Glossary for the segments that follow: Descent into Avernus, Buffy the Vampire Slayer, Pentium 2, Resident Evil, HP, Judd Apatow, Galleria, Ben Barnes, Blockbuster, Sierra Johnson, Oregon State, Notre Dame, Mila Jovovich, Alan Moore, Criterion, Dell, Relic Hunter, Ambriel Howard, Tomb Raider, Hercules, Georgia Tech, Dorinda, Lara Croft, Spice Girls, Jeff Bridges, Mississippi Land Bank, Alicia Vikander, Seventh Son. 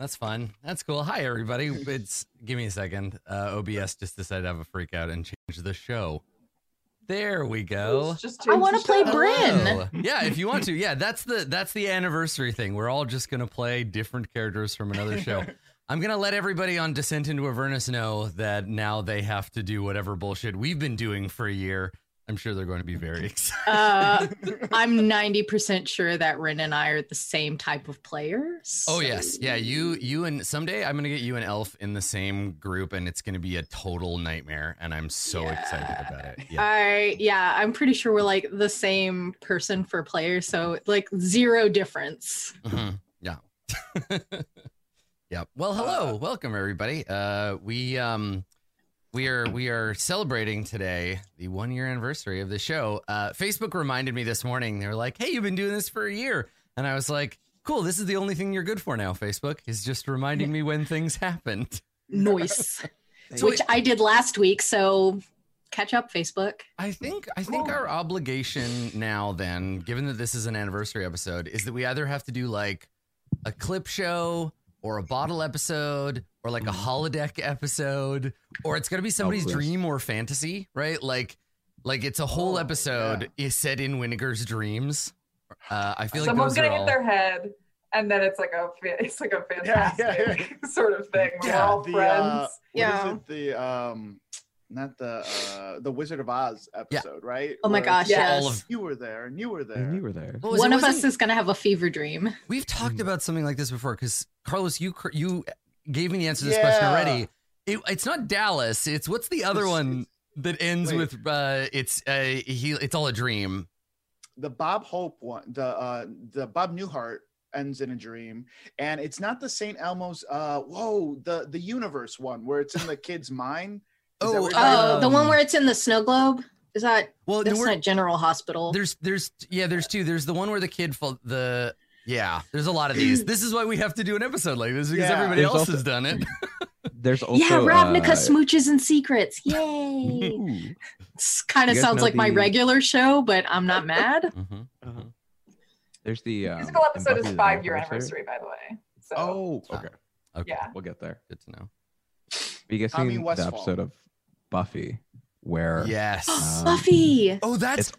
That's fun. That's cool. Hi, everybody. It's give me a second. OBS just decided to have a freak out and change the show. There we go. I want to play Bryn. Yeah, if you want to. Yeah, that's the anniversary thing. We're all just going to play different characters from another show. I'm going to let everybody on Descent into Avernus know that now they have to do whatever bullshit we've been doing for a year. I'm sure they're going to be very excited. I'm 90% sure that Ren and I are the same type of player. So. Oh, yes. Yeah, you and someday I'm going to get you and Elf in the same group, and it's going to be a total nightmare, and I'm so excited about it. Yeah. I'm pretty sure we're like the same person for players, so like zero difference. Mm-hmm. Yeah. Yep. Well, hello. Welcome, everybody. We are celebrating today the 1-year anniversary of the show. Facebook reminded me this morning. They were like, hey, you've been doing this for a year. And I was like, cool. This is the only thing you're good for now. Facebook is just reminding me when things happened. Nice. Which I did last week. So catch up, Facebook. I think our obligation now then, given that this is an anniversary episode, is that we either have to do like a clip show or a bottle episode, or like a holodeck episode, or it's gonna be somebody's dream or fantasy, right? Like it's a whole episode is set in Winnegar's dreams. I feel like someone's gonna hit their head, and then it's like a fantastic sort of thing. We're all friends. The Wizard of Oz episode, right? Oh my gosh! Yes, you were there, and you were there, and you were there. One of us is gonna have a fever dream. We've talked about something like this before, because Carlos, you gave me the answer to this question already. It's not Dallas. It's what's the other one that ends with it's all a dream. The Bob Hope one, the Bob Newhart ends in a dream, and it's not the St. Elmo's. The universe one where it's in the kid's mind. The one where it's in the snow globe. Is that that's not General Hospital? There's two. There's the one where the kid there's a lot of these. This is why we have to do an episode like this, because everybody else has done it. There's also Ravnica, Smooches and Secrets. Yay! Kind of sounds like my regular show, but I'm not mad. Mm-hmm. Uh-huh. There's the musical episode is 5-year anniversary, by the way. So. Oh, okay. Yeah. We'll get there. Good to know. Have you guys seen the episode of Buffy? Where Buffy. Oh, that's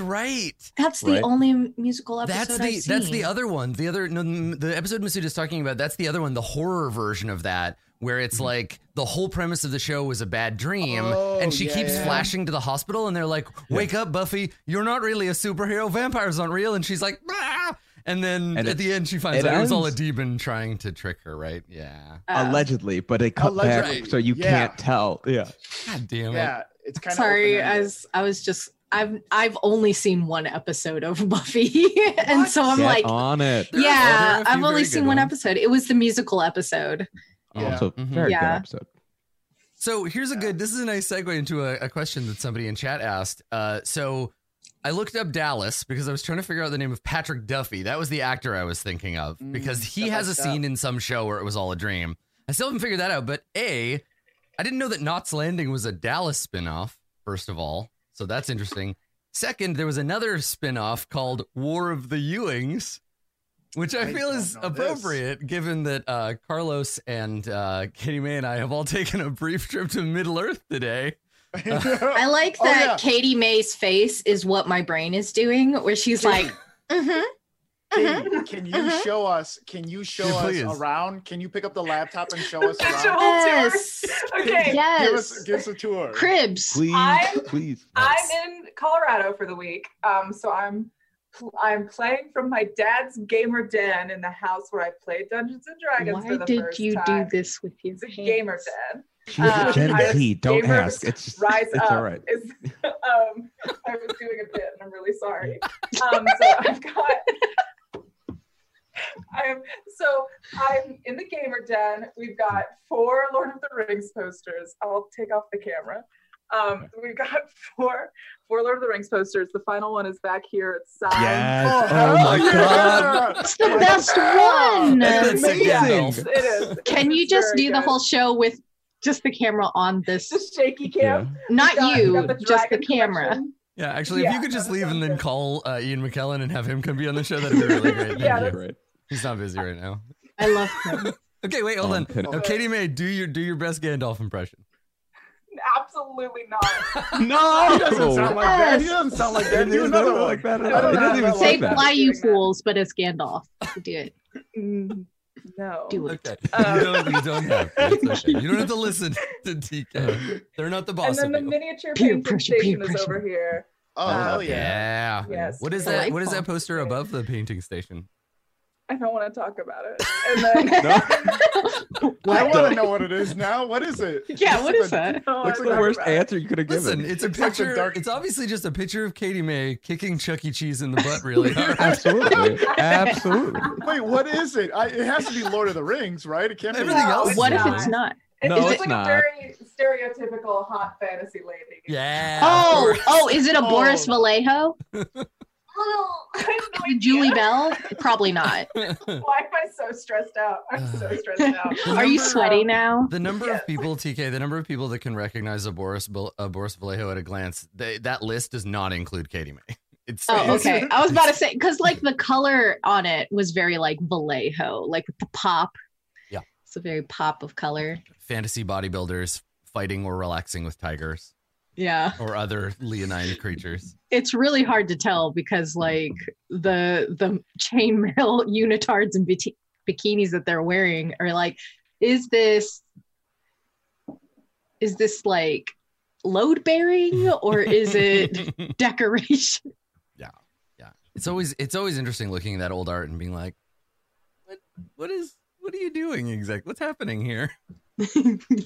right. That's the only musical episode I've seen. That's the other one. The episode Masuda's talking about, that's the other one, the horror version of that, where it's like the whole premise of the show was a bad dream, and she keeps flashing to the hospital, and they're like, "Wake up, Buffy! You're not really a superhero. Vampires aren't real." And she's like, "Ah!" And then at the end, she finds out it was all a demon trying to trick her, right? Yeah, allegedly, but it cut back, so you can't tell. Yeah, God damn it. Yeah. It's kind of sorry, I've only seen one episode of Buffy, and so I'm on it. Yeah, I've only seen one episode. It was the musical episode. Also, very good episode. So here's a good. This is a nice segue into a question that somebody in chat asked. So I looked up Dallas because I was trying to figure out the name of Patrick Duffy. That was the actor I was thinking of, because he has a scene in some show where it was all a dream. I still haven't figured that out, but I didn't know that Knott's Landing was a Dallas spinoff, first of all. So that's interesting. Second, there was another spinoff called War of the Ewings, which I feel is appropriate given that Carlos and Katie May and I have all taken a brief trip to Middle Earth today. I like that Katie May's face is what my brain is doing, where she's like, mm-hmm. Can you show us? Can you show us around? Can you pick up the laptop and show us around? Yes. Okay. Yes. Give us a tour. Cribs. Please. I'm in Colorado for the week, so I'm playing from my dad's gamer den in the house where I played Dungeons and Dragons for the first time. Why did you do this with your hands? It's a gamer den. She's a Gen Z. Don't ask. It's all right. I was doing a bit, and I'm really sorry. So I've got. I'm in the gamer den. We've got 4 Lord of the Rings posters. I'll take off the camera. We've got four Lord of the Rings posters. The final one is back here. It's signed. Yes. Oh my God! It's the best one. It's amazing. It is. Can you just do the whole show with just the camera on this? Just shaky cam. Yeah. Just the camera. Collection. Yeah, actually, if you could just leave and then call Ian McKellen and have him come be on the show, that'd be really great. He's not busy right now. I love him. Okay, wait, hold on. Katie May, do your best Gandalf impression. Absolutely not. No, he doesn't sound like that. He doesn't sound like that. Do another one like that. Say fly, you fools, but it's Gandalf. Do it. No. Do it. Okay. You don't have to. Okay. You don't have to listen to TK. They're not the boss. And then the miniature painting station is over here. Oh, hell yeah. Yes. What is that? What is that poster above the painting station? I don't want to talk about it. And then... I want to know what it is now. What is it? Yeah, what is that? Looks like the worst answer you could have given. Listen, it's a picture. It's obviously just a picture of Katie May kicking Chuck E. Cheese in the butt really hard. Absolutely. Absolutely. Wait, what is it? It has to be Lord of the Rings, right? It can't be everything else. What if it's not? It's not. A very stereotypical hot fantasy lady. Yeah. Oh, is it a Boris Vallejo? Well, no Julie Bell? Probably not. Why am I so stressed out? I'm so stressed out. Are you sweaty now? The number of people, TK, the number of people that can recognize a Boris Vallejo at a glance, that list does not include Katie May. Okay. I was about to say, because like the color on it was very like Vallejo, like the pop. Yeah. It's a very pop of color. Fantasy bodybuilders fighting or relaxing with tigers. Yeah. Or other leonine creatures. It's really hard to tell because like the chainmail unitards and bikinis that they're wearing are like, is this like load bearing or is it decoration? Yeah. Yeah. It's always interesting looking at that old art and being like, what are you doing exactly? What's happening here?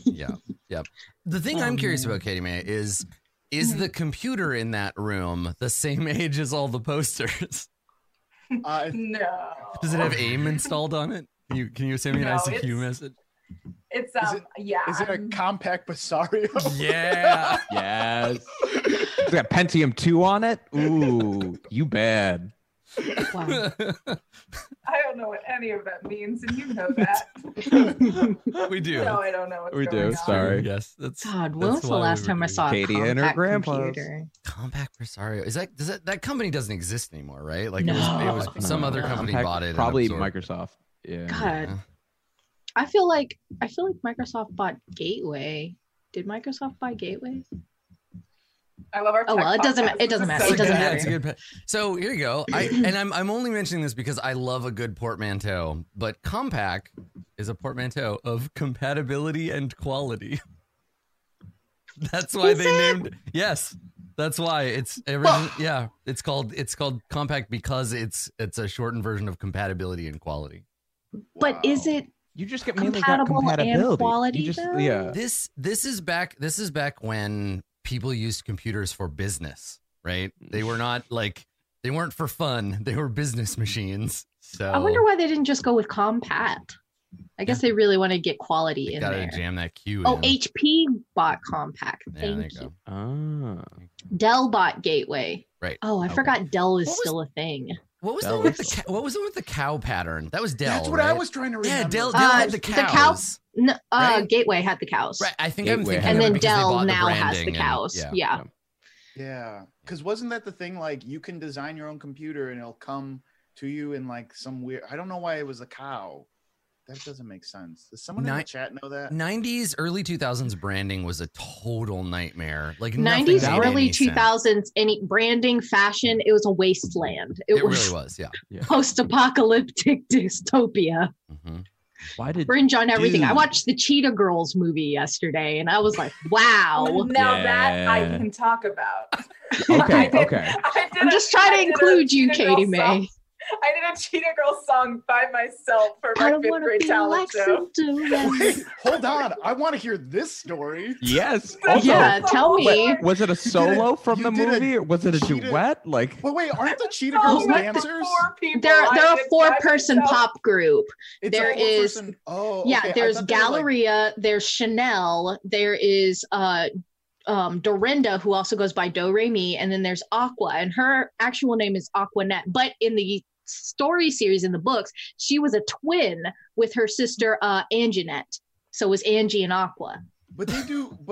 Yeah. Yep. The thing I'm curious about, Katie May, is the computer in that room the same age as all the posters? No. Does it have AIM installed on it? Can you send me an ICQ message? It's Is it a Compaq Presario? Yeah. Yes. It's got Pentium 2 on it. Ooh, you bad. Wow. I don't know what any of that means, and you know that. We do. No, I don't know what's going on. Sorry. Yes. God, when was the last time I saw Katie and her grandpa? Compaq Presario. Is that that company doesn't exist anymore, right? Like it was some other company bought it. Probably Microsoft. Yeah. God. I feel like Microsoft bought Gateway. Did Microsoft buy Gateway? I love our. Oh well, it doesn't matter. It doesn't matter. It's a good. So here you go. I'm only mentioning this because I love a good portmanteau, but Compaq is a portmanteau of compatibility and quality. That's why named. Yes, that's why it's. Yeah, it's called Compaq because it's a shortened version of compatibility and quality. But is it? You just get mainly compatible and quality. Yeah. This is back when people used computers for business, right? They were not they weren't for fun. They were business machines. So I wonder why they didn't just go with Compaq. I guess they really want to get quality in there. Gotta jam that Q in. Oh, HP bought Compaq. Thank you. Ah. Dell bought Gateway. Right. Oh, I forgot Dell is still a thing. What was the one with the cow pattern? That was Dell. That's what I was trying to remember. Yeah, Dell had the cows. The cows. No, right? Gateway had the cows. Right. I think Gateway I'm thinking. And then Dell now has the cows. Yeah. Yeah. Because wasn't that the thing? Like you can design your own computer and it'll come to you in like some weird. I don't know why it was a cow. That doesn't make sense. Does someone in the chat know that? 90s, early 2000s branding was a total nightmare. Like 90s, early 2000s, any branding, fashion, it was a wasteland. It really was, yeah. Post-apocalyptic dystopia. Mm-hmm. Why did Bryn on everything? I watched the Cheetah Girls movie yesterday, and I was like, "Wow!" That I can talk about. Okay. I'm just trying to include you, Katie May. I did a Cheetah Girls song by myself for my fifth grade talent show. Wait, hold on. I want to hear this story. Yes. Also, tell me. Was it a solo from the movie or was it a duet? Aren't the Cheetah Girls dancers? They're a four-person pop group. There's Galleria, there's Chanel, there is Dorinda, who also goes by Do Re Mi, and then there's Aqua, and her actual name is Aquanet, but in the story series in the books she was a twin with her sister Anginette, so it was Angie and Aqua. But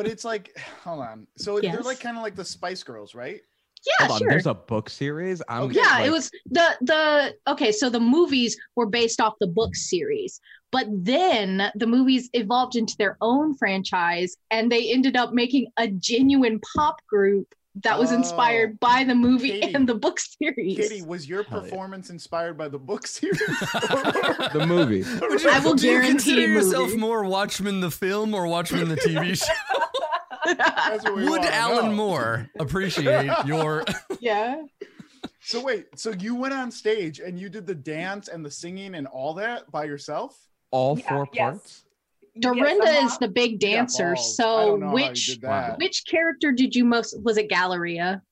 it's like, hold on, so they're like kind of like the Spice Girls, right? Yeah, hold on, sure. There's a book series. It was so the movies were based off the book series, but then the movies evolved into their own franchise, and they ended up making a genuine pop group that was inspired by the movie and the book series. Katie, was your performance inspired by the book series? The movie. I will guarantee. Do you consider yourself more Watchmen the film or Watchmen the TV show? Would Alan Moore appreciate your... Yeah. So wait, so you went on stage and you did the dance and the singing and all that by yourself? All four parts? Dorinda is the big dancer, so which character did you most... Was it Galleria?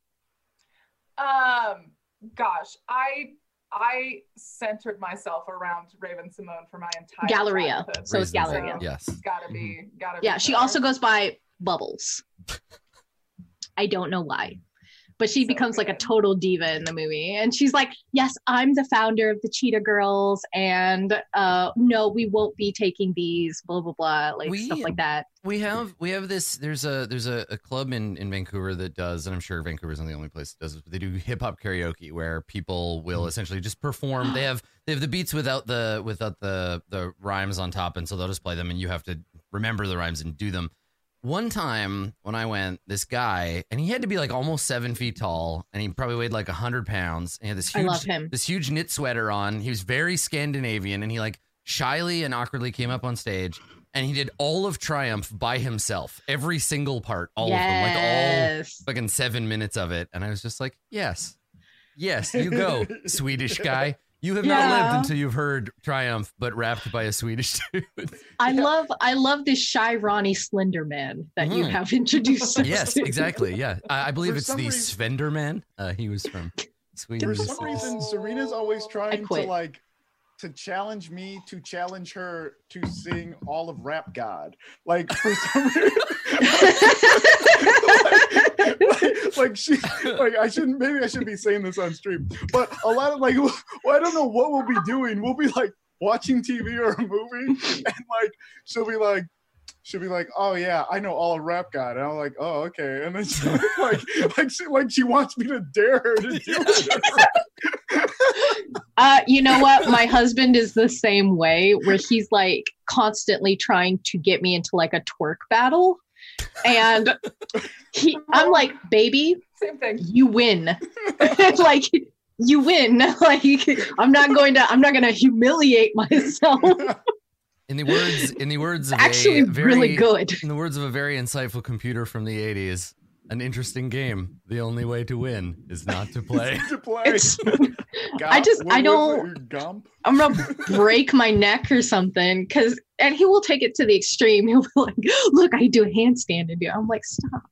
Gosh, I centered myself around Raven Simone for my entire Galleria. Childhood. So it's Galleria. So yes. Gotta be. Yeah, she also goes by... Bubbles. I don't know why, but she becomes like a total diva in the movie, and she's like, yes, I'm the founder of the Cheetah Girls, and no, we won't be taking these, blah blah blah, like stuff like that. We have this, there's a club in Vancouver that does, and I'm sure Vancouver isn't the only place that does this, but they do hip-hop karaoke where people will essentially just perform. They have the beats without the rhymes on top, and so they'll just play them and you have to remember the rhymes and do them. One time when I went, this guy, and he had to be like almost 7 feet tall, and he probably weighed like 100 pounds. And he had this huge knit sweater on. He was very Scandinavian, and he like shyly and awkwardly came up on stage, and he did all of Triumph by himself, every single part, all of them, like all fucking 7 minutes of it. And I was just like, yes, you go, Swedish guy. You have not lived until you've heard Triumph, but rapped by a Swedish dude. I love this shy Ronnie Slenderman that you have introduced. Yes, exactly. Yeah, I believe it's the Svenderman. He was from Sweden. For some reason, Serena's always trying to challenge me to challenge her to sing all of Rap God. Like for some reason. I shouldn't be saying this on stream, but a lot of I don't know what we'll be doing. We'll be like watching TV or a movie, and like she'll be like, oh yeah, I know all of Rap God, and I'm like, oh okay, and then she, she wants me to dare her to do it. You know what? My husband is the same way, where he's like constantly trying to get me into like a twerk battle. And I'm like, baby, same thing. You win. Like you win. Like I'm not going to humiliate myself. In the words of actually a very, really good. In the words of a very insightful computer from the 80s, an interesting game. The only way to win is not to play. I'm gonna break my neck or something and he will take it to the extreme. He'll be like, look, I do a handstand and I'm like, stop.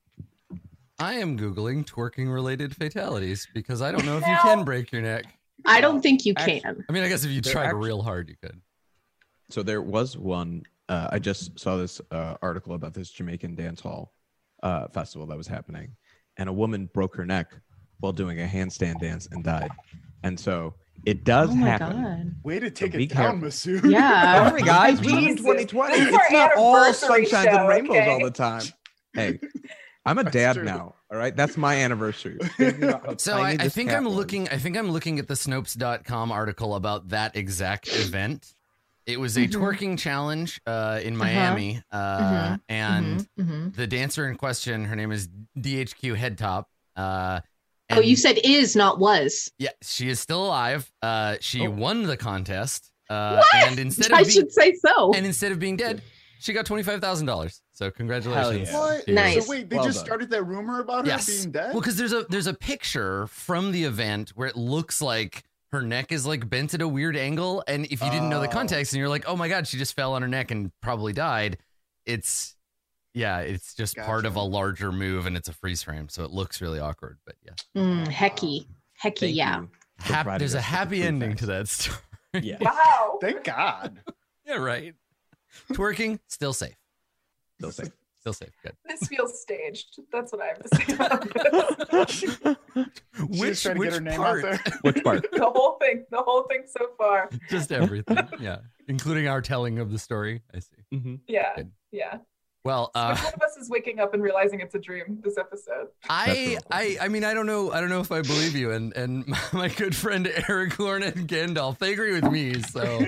I am Googling twerking related fatalities because I don't know if you can break your neck. I don't think you can. I mean, I guess if you tried real hard, you could. So there was one, I just saw this article about this Jamaican dance hall festival that was happening, and a woman broke her neck while doing a handstand dance and died. And so it does happen. God. Way to take it down, Masood. Yeah. Sorry, guys. We live in 2020. It's not all sunshines and rainbows all the time. Hey, I'm a dad now. All right. That's my anniversary. So I think I'm looking at the Snopes.com article about that exact event. It was a twerking challenge in Miami. And the dancer in question, her name is DHQ Headtop. You said is, not was. Yeah, she is still alive. She won the contest. What? And And instead of being dead, she got $25,000. So congratulations. Yeah. What? Nice. So wait, they just started that rumor about her being dead? Well, because there's a picture from the event where it looks like her neck is like bent at a weird angle. And if you didn't know the context and you're like, oh my God, she just fell on her neck and probably died. It's just part of a larger move, and it's a freeze frame, so it looks really awkward, but yeah. Hecky, yeah. There's a happy ending to that story. Yeah. Wow. Thank God. Yeah, right. Twerking, still safe. Good. This feels staged. That's what I have to say about this. Which part? The whole thing so far. Just everything, yeah. Including our telling of the story, I see. Mm-hmm. Yeah, Good. Yeah. Well, which one of us is waking up and realizing it's a dream this episode? I mean, I don't know if I believe you. And my good friend Eric Lornet Gandalf, they agree with me. So.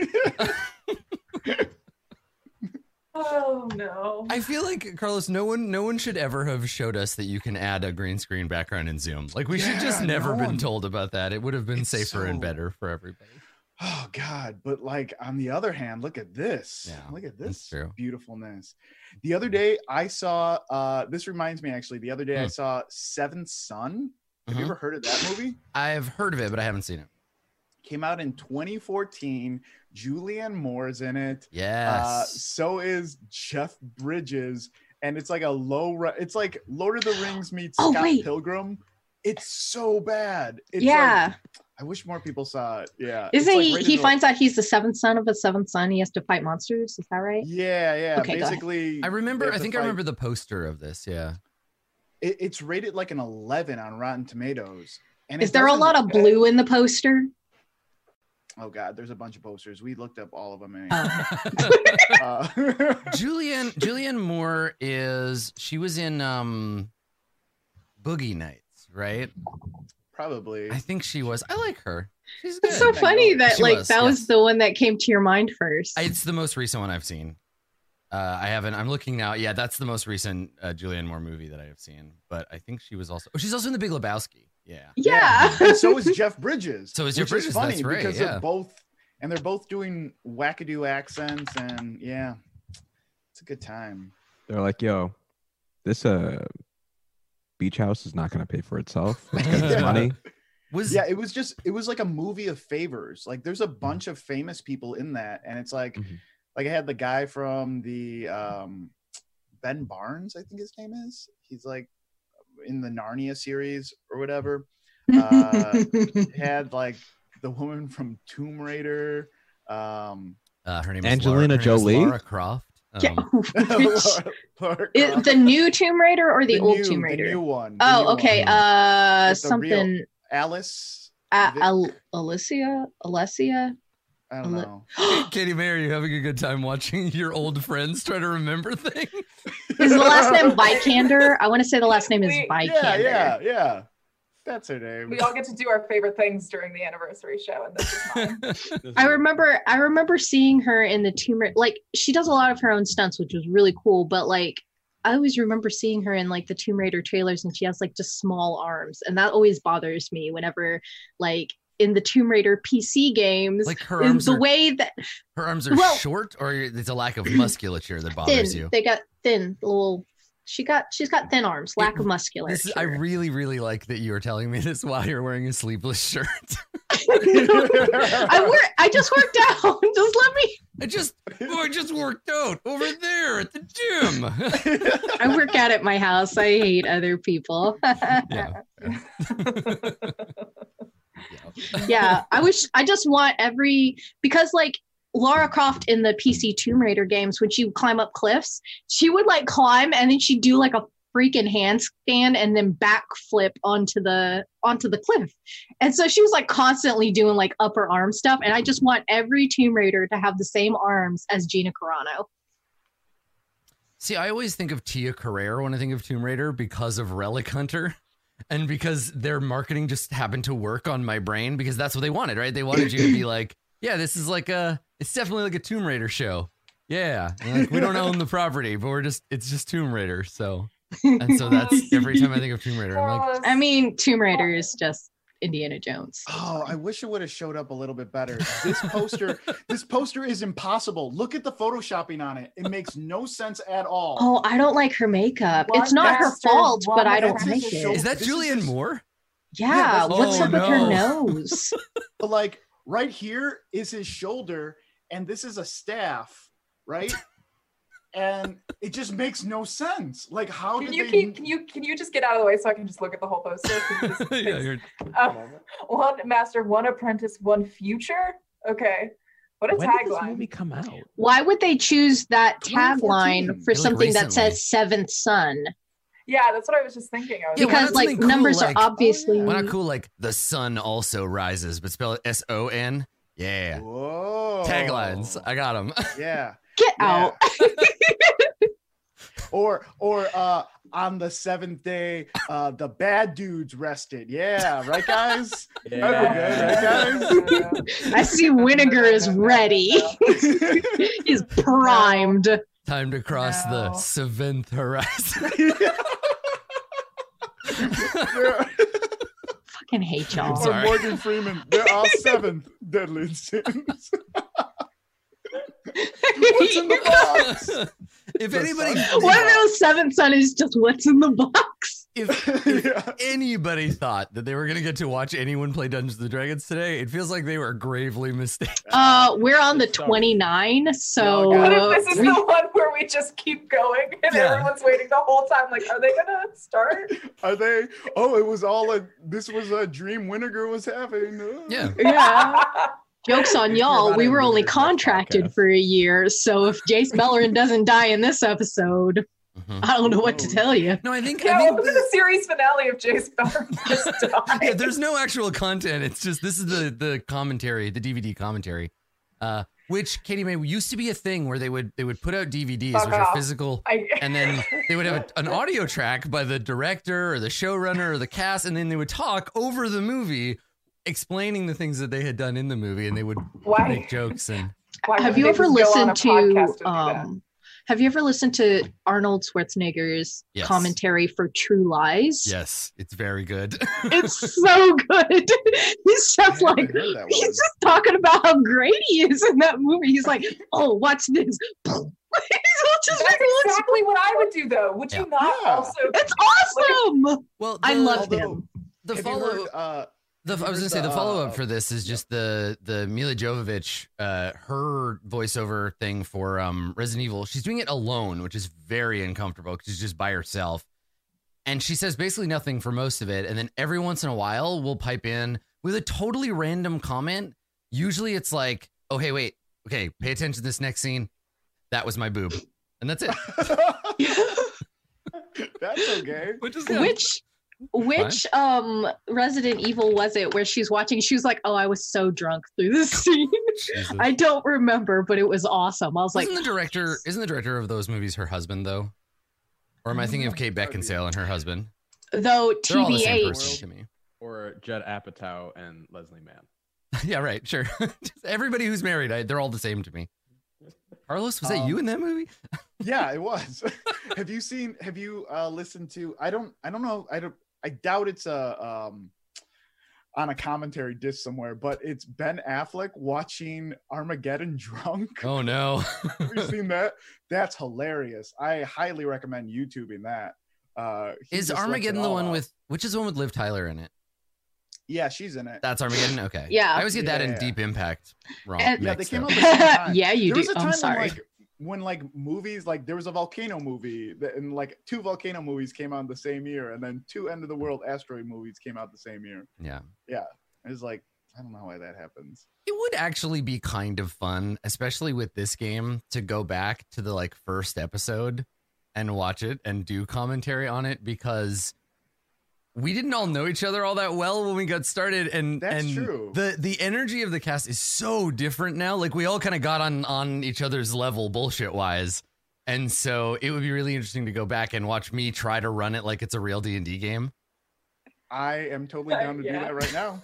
Oh no! I feel like, Carlos, no one should ever have showed us that you can add a green screen background in Zoom. Like, we should just never been told about that. It would have been safer and better for everybody. Oh God! But like, on the other hand, look at this. Yeah, look at this beautifulness. The other day I saw. This reminds me, actually. The other day I saw Seventh Son. Have you ever heard of that movie? I've heard of it, but I haven't seen it. Came out in 2014. Julianne Moore is in it. Yes. So is Jeff Bridges, and it's like a it's like Lord of the Rings meets Scott Pilgrim. It's so bad. It's like, I wish more people saw it. Yeah. Isn't like he finds out he's the seventh son of a seventh son. He has to fight monsters. Is that right? Yeah, yeah. Okay, basically, I remember the poster of this. Yeah. It's rated like an 11 on Rotten Tomatoes. And is there a lot of blue in the poster? Oh God, there's a bunch of posters. We looked up all of them. Anyway. Julianne Moore she was in Boogie Nights, right? Probably. I think she was. I like her. She's good. It's so funny that was the one that came to your mind first. It's the most recent one I've seen. I'm looking now. Yeah, that's the most recent Julianne Moore movie that I have seen. But I think she was also. Oh, she's also in The Big Lebowski. Yeah. Yeah. And so is Jeff Bridges. Which is funny, that's right, because they're both, and they're both doing wackadoo accents, and yeah, it's a good time. They're like, yo, this beach house is not going to pay for itself. It's money. It was like a movie of favors. Like, there's a bunch of famous people in that, and it's like, like I had the guy from the Ben Barnes, I think his name is. He's like in the Narnia series or whatever. Had like the woman from Tomb Raider. Her name is Angelina Jolie. Lara Croft. Laura Croft. Is the new Tomb Raider or the old Tomb Raider? The new one. The new one. Something. Alice. Alessia. I don't know. Katie May, are you having a good time watching your old friends try to remember things? Is the last name Vikander? I want to say the last name is Vikander. Yeah. That's her name. We all get to do our favorite things during the anniversary show, and this is mine. I remember seeing her in the Tomb Raider. Like, she does a lot of her own stunts, which was really cool. But like, I always remember seeing her in like the Tomb Raider trailers, and she has like just small arms, and that always bothers me whenever like. In the Tomb Raider PC games, like her arms are short, or it's a lack of musculature that bothers you. They got thin. She's got thin arms, lack of musculature. I really, really like that you are telling me this while you're wearing a sleeveless shirt. I just worked out. Just let me. I just worked out over there at the gym. I work out at my house. I hate other people. Yeah, because like Lara Croft in the PC Tomb Raider games, when she would climb up cliffs, she would like climb and then she'd do like a freaking handstand and then backflip onto the cliff. And so she was like constantly doing like upper arm stuff. And I just want every Tomb Raider to have the same arms as Gina Carano. See, I always think of Tia Carrere when I think of Tomb Raider because of Relic Hunter. And because their marketing just happened to work on my brain, because that's what they wanted, right? They wanted you to be like, yeah, this is like it's definitely like a Tomb Raider show. Yeah. Like, we don't own the property, but it's just Tomb Raider. So that's every time I think of Tomb Raider. I'm like, I mean, Tomb Raider is just Indiana Jones. Oh, I wish it would have showed up a little bit better. This poster is impossible. Look at the photoshopping on it. It makes no sense at all. Oh, I don't like her makeup. It's not her fault, but I don't like it. Is that Julianne Moore? Yeah. What's up with her nose? But like right here is his shoulder, and this is a staff, right? And it just makes no sense. Like, how do you? Can you just get out of the way so I can just look at the whole poster? One master, one apprentice, one future. Okay, what a tagline! Did this movie come out? Why would they choose that tagline for something that says Seventh Son? Yeah, that's what I was just thinking. Because like numbers are obviously. Why not cool like the sun also rises, but spell it S-O-N. Yeah. Whoa. Taglines. I got them. Yeah. Get out. Or on the seventh day, the bad dudes rested. Yeah, right, guys? Yeah. That'd be good, right, guys? I see Winnegar is ready. He's primed. Time to cross the seventh horizon. Fucking hate y'all. Or Morgan Freeman. They're all seventh deadly sins. What's in the box? If anybody, one of those Seventh Son is just what's in the box. If anybody thought that they were going to get to watch anyone play Dungeons and Dragons today, it feels like they were gravely mistaken. We're on the 29, so what if this is the one where we just keep going and everyone's waiting the whole time? Like, are they going to start? Are they? Oh, it was all this was a dream Winnegar was having. Yeah. Joke's on y'all. We were only contracted for a year. So if Jace Bellerin doesn't die in this episode, I don't know what to tell you. No, I think the series finale of Jace Bellerin just died. Yeah, there's no actual content. It's just, this is the commentary, the DVD commentary, which, Katie May, used to be a thing where they would put out DVDs, which are physical, and then they would have an audio track by the director or the showrunner or the cast, and then they would talk over the movie, explaining the things that they had done in the movie, and they would make jokes. And have you ever listened to Arnold Schwarzenegger's commentary for True Lies? Yes, it's very good. It's so good. He's just like, he's just talking about how great he is in that movie. He's like, oh, watch this. That's exactly what I would do, though. Would you not? Yeah. Also, it's awesome. Like, well, I loved him. The follow-up. I was going to say the follow-up for this is just the Mila Jovovich, her voiceover thing for Resident Evil. She's doing it alone, which is very uncomfortable because she's just by herself. And she says basically nothing for most of it. And then every once in a while, we'll pipe in with a totally random comment. Usually it's like, oh, hey, wait. Okay, pay attention to this next scene. That was my boob. And that's it. That's okay. Which Resident Evil was it where she's watching? She was like, oh, I was so drunk through this scene. I don't remember, but it was awesome. I was like, isn't the director of those movies her husband, though? Or am I thinking of Kate Beckinsale and her husband? Though TBH. Or Judd Apatow and Leslie Mann. Yeah, right, sure. Everybody who's married, they're all the same to me. Carlos, was that you in that movie? Yeah, it was. Have you listened to, I doubt it's on a commentary disc somewhere, but it's Ben Affleck watching Armageddon drunk. Oh no. Have you seen that? That's hilarious. I highly recommend YouTubing that. Is Armageddon the one with Liv Tyler in it? Yeah, she's in it. That's Armageddon? Okay. Yeah. I always get that in Deep Impact wrong. Yeah, they came up with the same time. Yeah, you do. There was a time when movies, like there was a volcano movie and like two volcano movies came out the same year, and then two end of the world asteroid movies came out the same year. Yeah. It was like, I don't know why that happens. It would actually be kind of fun, especially with this game, to go back to the like first episode and watch it and do commentary on it, because we didn't all know each other all that well when we got started, and that's true. The energy of the cast is so different now. Like we all kind of got on each other's level bullshit wise, and so it would be really interesting to go back and watch me try to run it like it's a real D&D game. I am totally down to do that right now.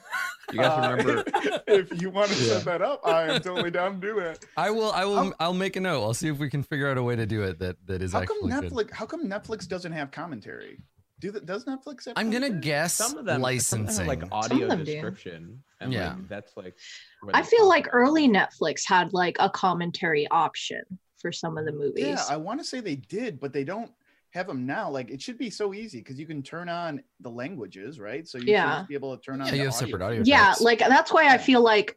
You guys remember if you want to set that up, I am totally down to do that. I'll make a note. I'll see if we can figure out a way to do it that is actually good. How come Netflix doesn't have commentary? Does Netflix have guess some of them licensing, like audio description, and like, that's like. I feel like early Netflix had like a commentary option for some of the movies. Yeah, I want to say they did, but they don't have them now. Like it should be so easy because you can turn on the languages, right? So you should be able to turn on. Yeah, you have separate audio. Yeah, like that's why I feel like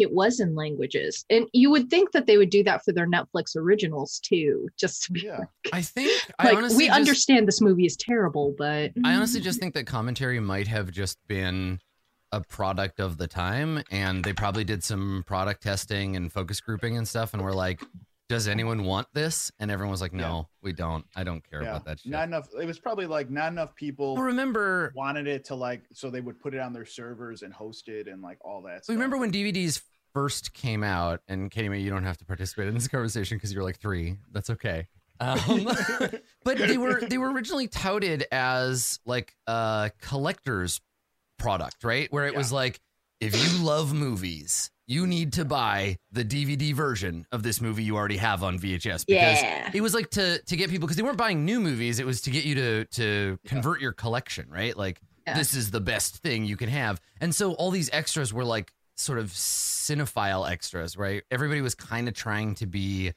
it was in languages, and you would think that they would do that for their Netflix originals too, just to be. Yeah, I think like, we understand this movie is terrible, but I honestly just think that commentary might have just been a product of the time, and they probably did some product testing and focus grouping and stuff, and we're like, does anyone want this? And everyone was like, no, we don't. I don't care about that shit. Not enough. It was probably like not enough people wanted it to like, so they would put it on their servers and host it and like all that stuff. Remember when DVDs first came out, and Katie May, you don't have to participate in this conversation because you're like 3. That's okay. But they were originally touted as like a collector's product, right? Where it was like, if you love movies, you need to buy the DVD version of this movie you already have on VHS. Because it was like to get people, because they weren't buying new movies. It was to get you to convert your collection, right? Like, this is the best thing you can have. And so all these extras were like sort of cinephile extras, right? Everybody was kind of trying to be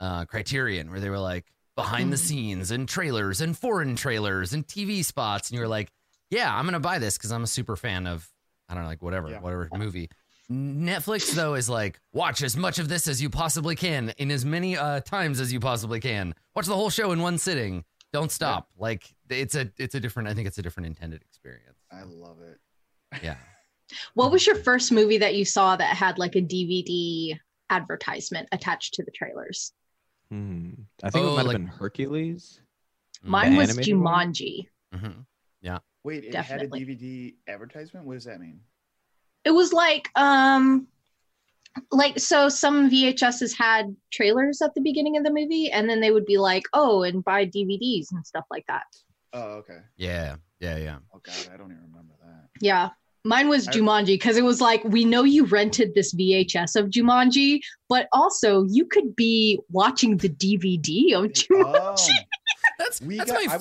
Criterion, where they were like behind the scenes and trailers and foreign trailers and TV spots. And you were like, yeah, I'm going to buy this because I'm a super fan of, I don't know, like whatever movie. Netflix, though, is like, watch as much of this as you possibly can in as many times as you possibly can. Watch the whole show in one sitting. Don't stop. Yeah. Like, it's a different, I think it's a different intended experience. I love it. Yeah. What was your first movie that you saw that had like a DVD advertisement attached to the trailers? I think it might have been Hercules. Mine was Jumanji. Mm-hmm. Yeah. Wait, it definitely had a DVD advertisement? What does that mean? It was like, so some VHSs had trailers at the beginning of the movie, and then they would be like, oh, and buy DVDs and stuff like that. Oh, okay. Yeah. Oh, God, I don't even remember that. Yeah. Mine was Jumanji, because it was like, we know you rented this VHS of Jumanji, but also you could be watching the DVD of Jumanji. Oh. That's my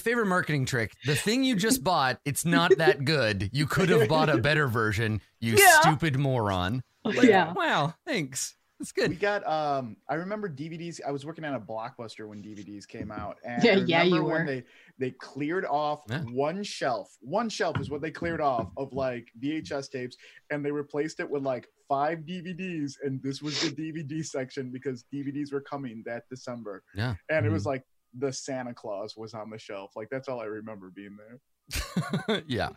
favorite marketing trick. The thing you just bought, it's not that good. You could have bought a better version, you stupid moron. Like, wow, thanks. That's good. We got, I remember DVDs. I was working at a Blockbuster when DVDs came out. And they cleared off one shelf. One shelf is what they cleared off of like VHS tapes. And they replaced it with like 5 DVDs. And this was the DVD section because DVDs were coming that December. Yeah. And it was like, the Santa Claus was on the shelf. Like, that's all I remember being there. Yeah.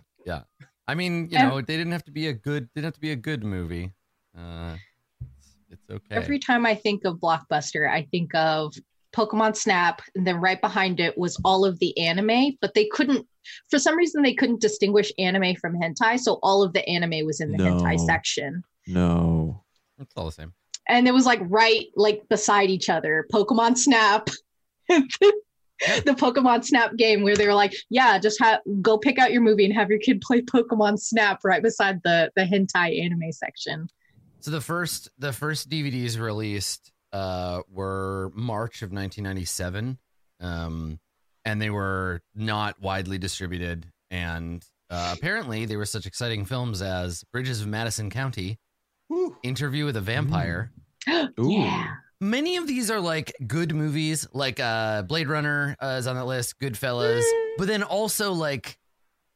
I mean, you know, they didn't have to be a good movie. It's okay. Every time I think of Blockbuster, I think of Pokemon Snap, and then right behind it was all of the anime, but for some reason they couldn't distinguish anime from hentai, so all of the anime was in the hentai section. No. It's all the same. And it was like right like beside each other. Pokemon Snap. The Pokemon Snap game, where they were like, just go pick out your movie and have your kid play Pokemon Snap right beside the hentai anime section. So the first DVDs released were March of 1997, and they were not widely distributed. And apparently they were such exciting films as Bridges of Madison County, Interview with a Vampire. Yeah. Many of these are like good movies, like Blade Runner is on that list, Goodfellas, but then also like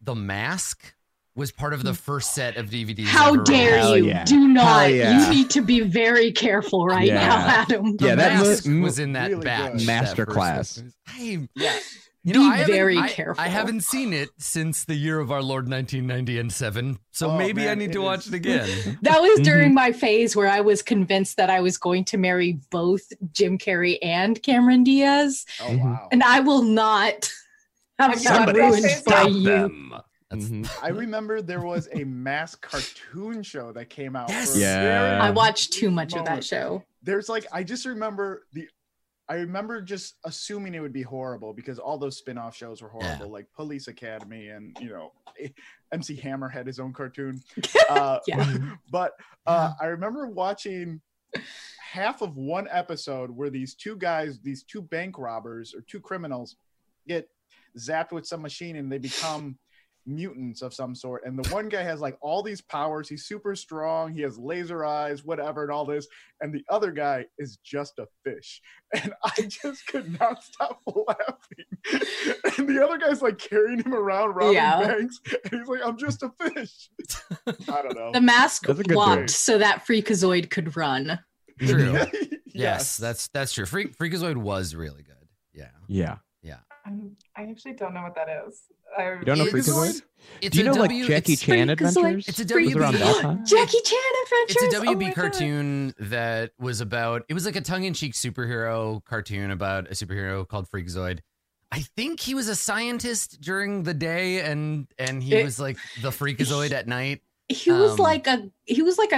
The Mask was part of the first set of DVDs. How dare you? Yeah. Do not. Yeah. You need to be very careful now, Adam. The Mask was in that really batch. Masterclass. Be very careful. I haven't seen it since the year of our Lord 1997, so I need to watch it again. That was during my phase where I was convinced that I was going to marry both Jim Carrey and Cameron Diaz. Oh, wow. And I will not have somebody ruined by them. I remember there was a Mask cartoon show that came out. Yes. Yeah. I watched too much of that show. There's like, I remember just assuming it would be horrible because all those spin-off shows were horrible, like Police Academy and, you know, MC Hammer had his own cartoon. But I remember watching half of one episode where these two bank robbers or two criminals get zapped with some machine and they become mutants of some sort, and the one guy has like all these powers, he's super strong, he has laser eyes, whatever, and all this, and the other guy is just a fish, and I just could not stop laughing, and the other guy's like carrying him around robbing banks, and he's like, I'm just a fish. I don't know. The Mask walked so that Freakazoid could run. True. Yes, that's true. Freakazoid was really good. Yeah. I actually don't know what that is. You don't know Freakazoid? Do you know like Jackie Chan Adventures? It's a WB Jackie Chan Adventures. It's a WB cartoon that was about. It was like a tongue-in-cheek superhero cartoon about a superhero called Freakazoid. I think he was a scientist during the day, and he was like the Freakazoid at night. He was like a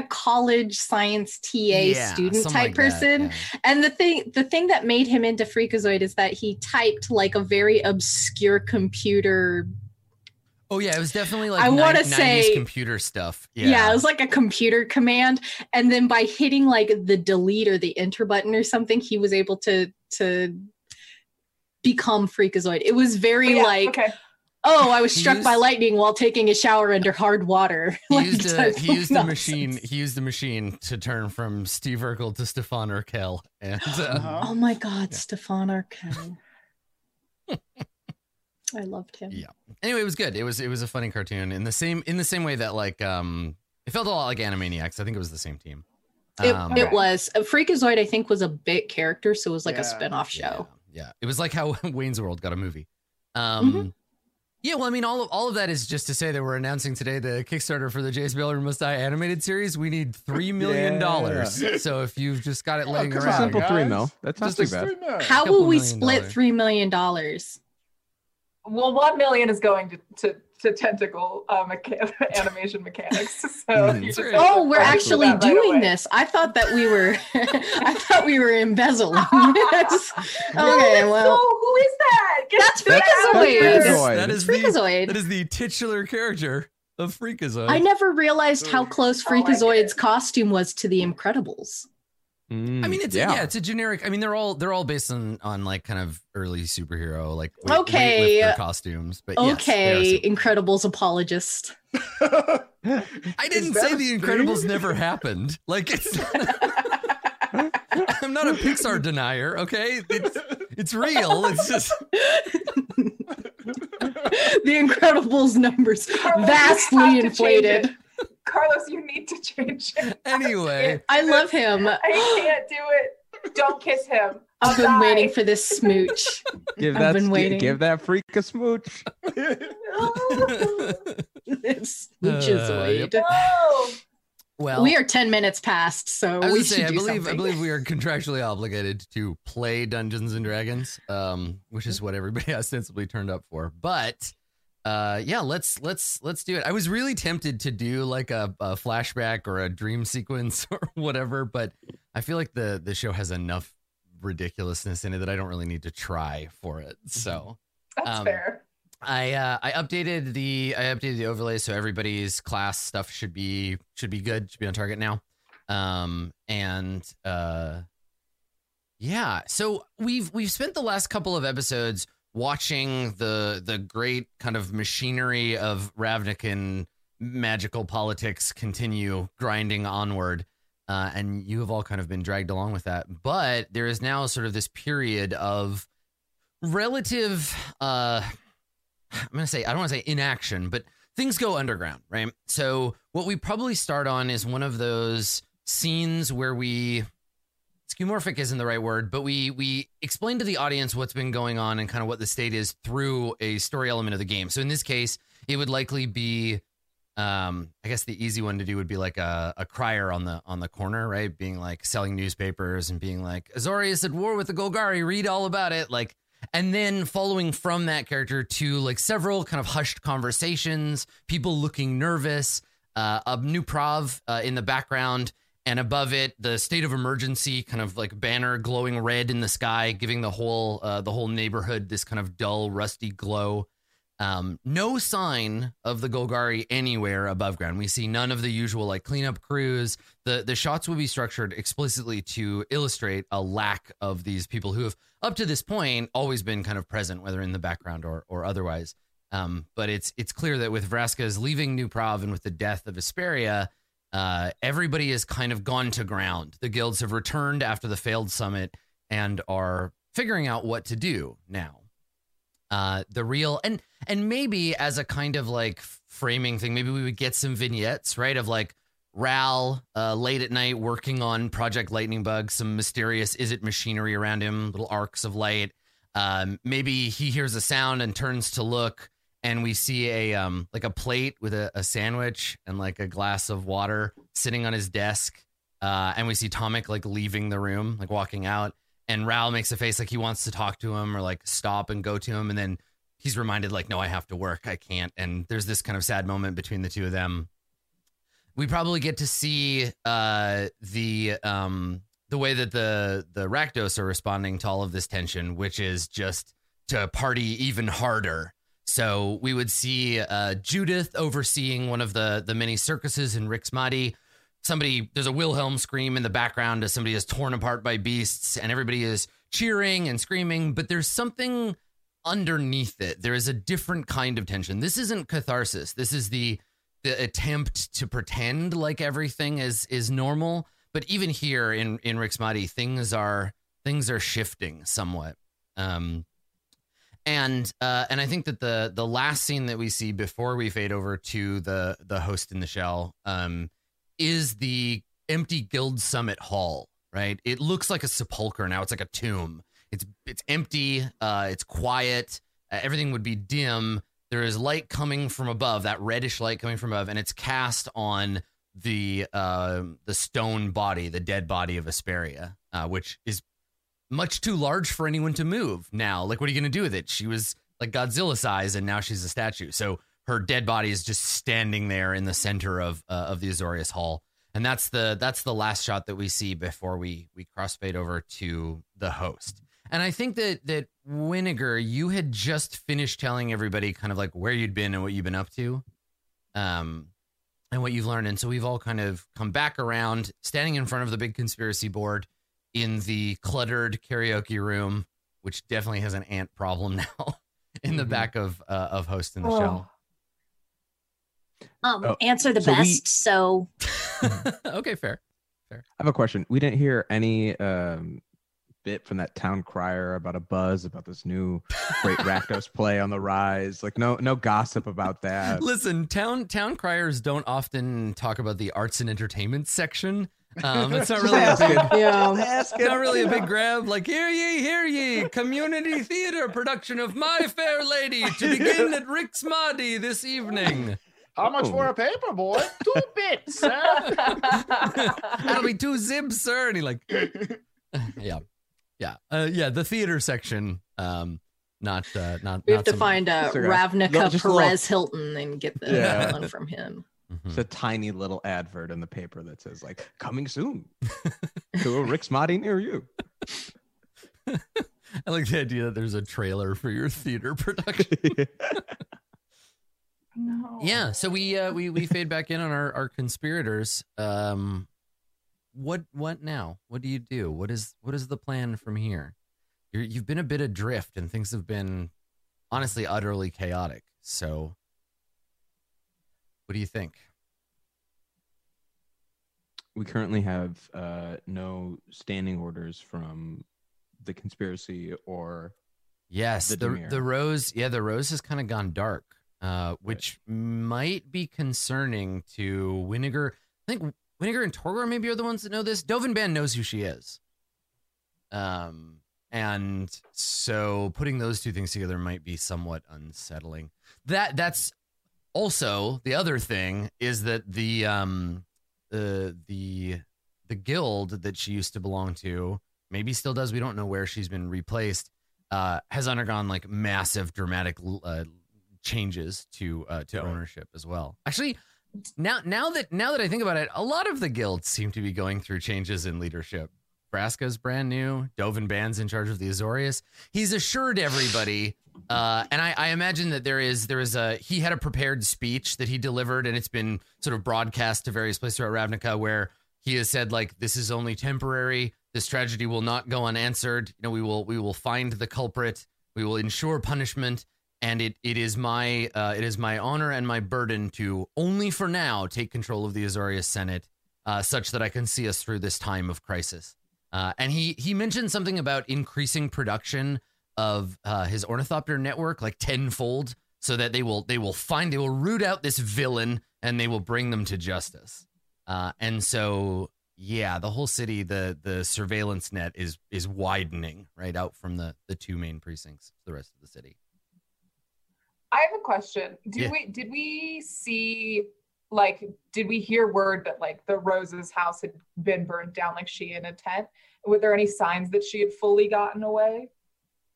college science TA student type like person. And the thing that made him into Freakazoid is that he typed like a very obscure computer. Oh yeah, it was definitely like 90s computer stuff. Yeah, it was like a computer command, and then by hitting like the delete or the enter button or something, he was able to become Freakazoid. It was very I was struck by lightning while taking a shower under hard water. He used the machine to turn from Steve Urkel to Stefan Urkel. And, oh my God, yeah. Stefan Urkel. I loved him. Yeah. Anyway, it was good. It was a funny cartoon in the same way that like it felt a lot like Animaniacs. I think it was the same team. It was Freakazoid. I think was a bit character, so it was like a spinoff show. Yeah, it was like how Wayne's World got a movie. Mm-hmm. Yeah, well, I mean, all of that is just to say that we're announcing today the Kickstarter for the J.S. Baylor Must Die animated series. We need $3 million. Yeah. So if you've just got it laying around. Simple guys. $3 million. That's not just too bad. How will we split $3 million? Well, $1 million is going to tentacle animation mechanics. So we're actually doing this. I thought that we were embezzling. Who is that? That's Freakazoid. That is the titular character of Freakazoid. I never realized how close Freakazoid's costume was to the Incredibles. I mean, it's a generic. I mean, they're all based on like kind of early superhero like weightlifter costumes. But Incredibles apologist. I didn't say the Incredibles never happened. Like, it's I'm not a Pixar denier. Okay, it's real. It's just the Incredibles numbers vastly inflated. Carlos, you need to change it. Anyway. I love him. I can't do it. Don't kiss him. I've been waiting for this smooch. Give that freak a smooch. Smoochazoid. Well, we are 10 minutes past, so I believe we are contractually obligated to play Dungeons and Dragons, which is what everybody ostensibly turned up for. But let's do it. I was really tempted to do like a flashback or a dream sequence or whatever, but I feel like the show has enough ridiculousness in it that I don't really need to try for it. So that's fair. I updated the overlay, so everybody's class stuff should be good, should be on target now. So we've spent the last couple of episodes watching the great kind of machinery of Ravnican magical politics continue grinding onward, and you have all kind of been dragged along with that. But there is now sort of this period of relative, I'm going to say, I don't want to say inaction, but things go underground, right? So what we probably start on is one of those scenes where skeuomorphic isn't the right word, but we explain to the audience what's been going on and kind of what the state is through a story element of the game. So in this case, it would likely be, I guess the easy one to do would be like a crier on the corner, right? Being like selling newspapers and being like, Azori is at war with the Golgari, read all about it. Like, and then following from that character to like several kind of hushed conversations, people looking nervous, a new prov in the background. And above it, the state of emergency kind of like banner glowing red in the sky, giving the whole neighborhood this kind of dull, rusty glow. No sign of the Golgari anywhere above ground. We see none of the usual like cleanup crews. The shots will be structured explicitly to illustrate a lack of these people who have up to this point always been kind of present, whether in the background or otherwise. But it's clear that with Vraska's leaving New Prov and with the death of Asperia, everybody has kind of gone to ground. The guilds have returned after the failed summit and are figuring out what to do now. The real and maybe as a kind of like framing thing, maybe we would get some vignettes, right? Of like Ral late at night working on Project Lightning Bug, some mysterious is it machinery around him, little arcs of light. Maybe he hears a sound and turns to look. And we see a plate with a sandwich and like a glass of water sitting on his desk. And we see Tomek like leaving the room, like walking out. And Ral makes a face like he wants to talk to him or like stop and go to him. And then he's reminded like, no, I have to work. I can't. And there's this kind of sad moment between the two of them. we probably get to see the way that the Rakdos are responding to all of this tension, which is just to party even harder. So we would see Judith overseeing one of the many circuses in Rixmati. Somebody, there's a Wilhelm scream in the background as somebody is torn apart by beasts, and everybody is cheering and screaming, but there's something underneath it. There is a different kind of tension. This isn't catharsis. This is the attempt to pretend like everything is normal. But even here in Rixmati, things are shifting somewhat. And I think that the last scene that we see before we fade over to the host in the shell is the empty guild summit hall, right? It looks like a sepulcher now. It's like a tomb. It's empty. It's quiet. Everything would be dim. There is light coming from above, that reddish light coming from above, and it's cast on the stone body, the dead body of Asperia, which is much too large for anyone to move now. Like, what are you going to do with it? She was like Godzilla size, and now she's a statue. So her dead body is just standing there in the center of the Azorius Hall. And that's the last shot that we see before we crossfade over to the host. And I think that Winnegar, you had just finished telling everybody kind of like where you'd been and what you've been up to, and what you've learned. And so we've all kind of come back around, standing in front of the big conspiracy board in the cluttered karaoke room, which definitely has an ant problem now, in the back of Host in the Shell. Ants are the best, so... Okay, fair. I have a question. We didn't hear any bit from that town crier about a buzz about this new great Rakdos play on the rise. Like, no gossip about that. Listen, town criers don't often talk about the arts and entertainment section. It's not really a big grab. Like, hear ye, community theater production of My Fair Lady to begin at Rixmati this evening. How much for a paper, boy? 2 bits, sir. That'll be 2 zips, sir. And he like, the theater section. Not. We have to find Ravnica Perez Hilton and get the one from him. Mm-hmm. It's a tiny little advert in the paper that says like, coming soon to a Rixmati near you. I like the idea that there's a trailer for your theater production. No. Yeah, so we fade back in on our conspirators. What now? What do you do? What is the plan from here? You've been a bit adrift, and things have been honestly utterly chaotic. So, what do you think? We currently have no standing orders from the conspiracy or the Rose. Yeah, the Rose has kind of gone dark. Which might be concerning to Winnegar. I think Winnegar and Torgor maybe are the ones that know this. Dovahkiin knows who she is. And so putting those two things together might be somewhat unsettling. That's also the other thing is that the guild that she used to belong to, maybe still does, we don't know where she's been replaced, has undergone like massive dramatic changes to ownership as well. Actually, now that I think about it, a lot of the guilds seem to be going through changes in leadership. Vraska's brand new. Dovin Band's in charge of the Azorius. He's assured everybody, and I imagine that he had a prepared speech that he delivered, and it's been sort of broadcast to various places throughout Ravnica, where he has said like, this is only temporary. This tragedy will not go unanswered. You know, we will find the culprit. We will ensure punishment. And it is my honor and my burden to only for now take control of the Azorius Senate, such that I can see us through this time of crisis. And he mentioned something about increasing production of his ornithopter network like 10-fold, so that they will root out this villain and they will bring them to justice. And so the whole city, the surveillance net is widening right out from the 2 main precincts to the rest of the city. I have a question. Did we hear word that like the Rose's house had been burned down, like she in a tent? Were there any signs that she had fully gotten away?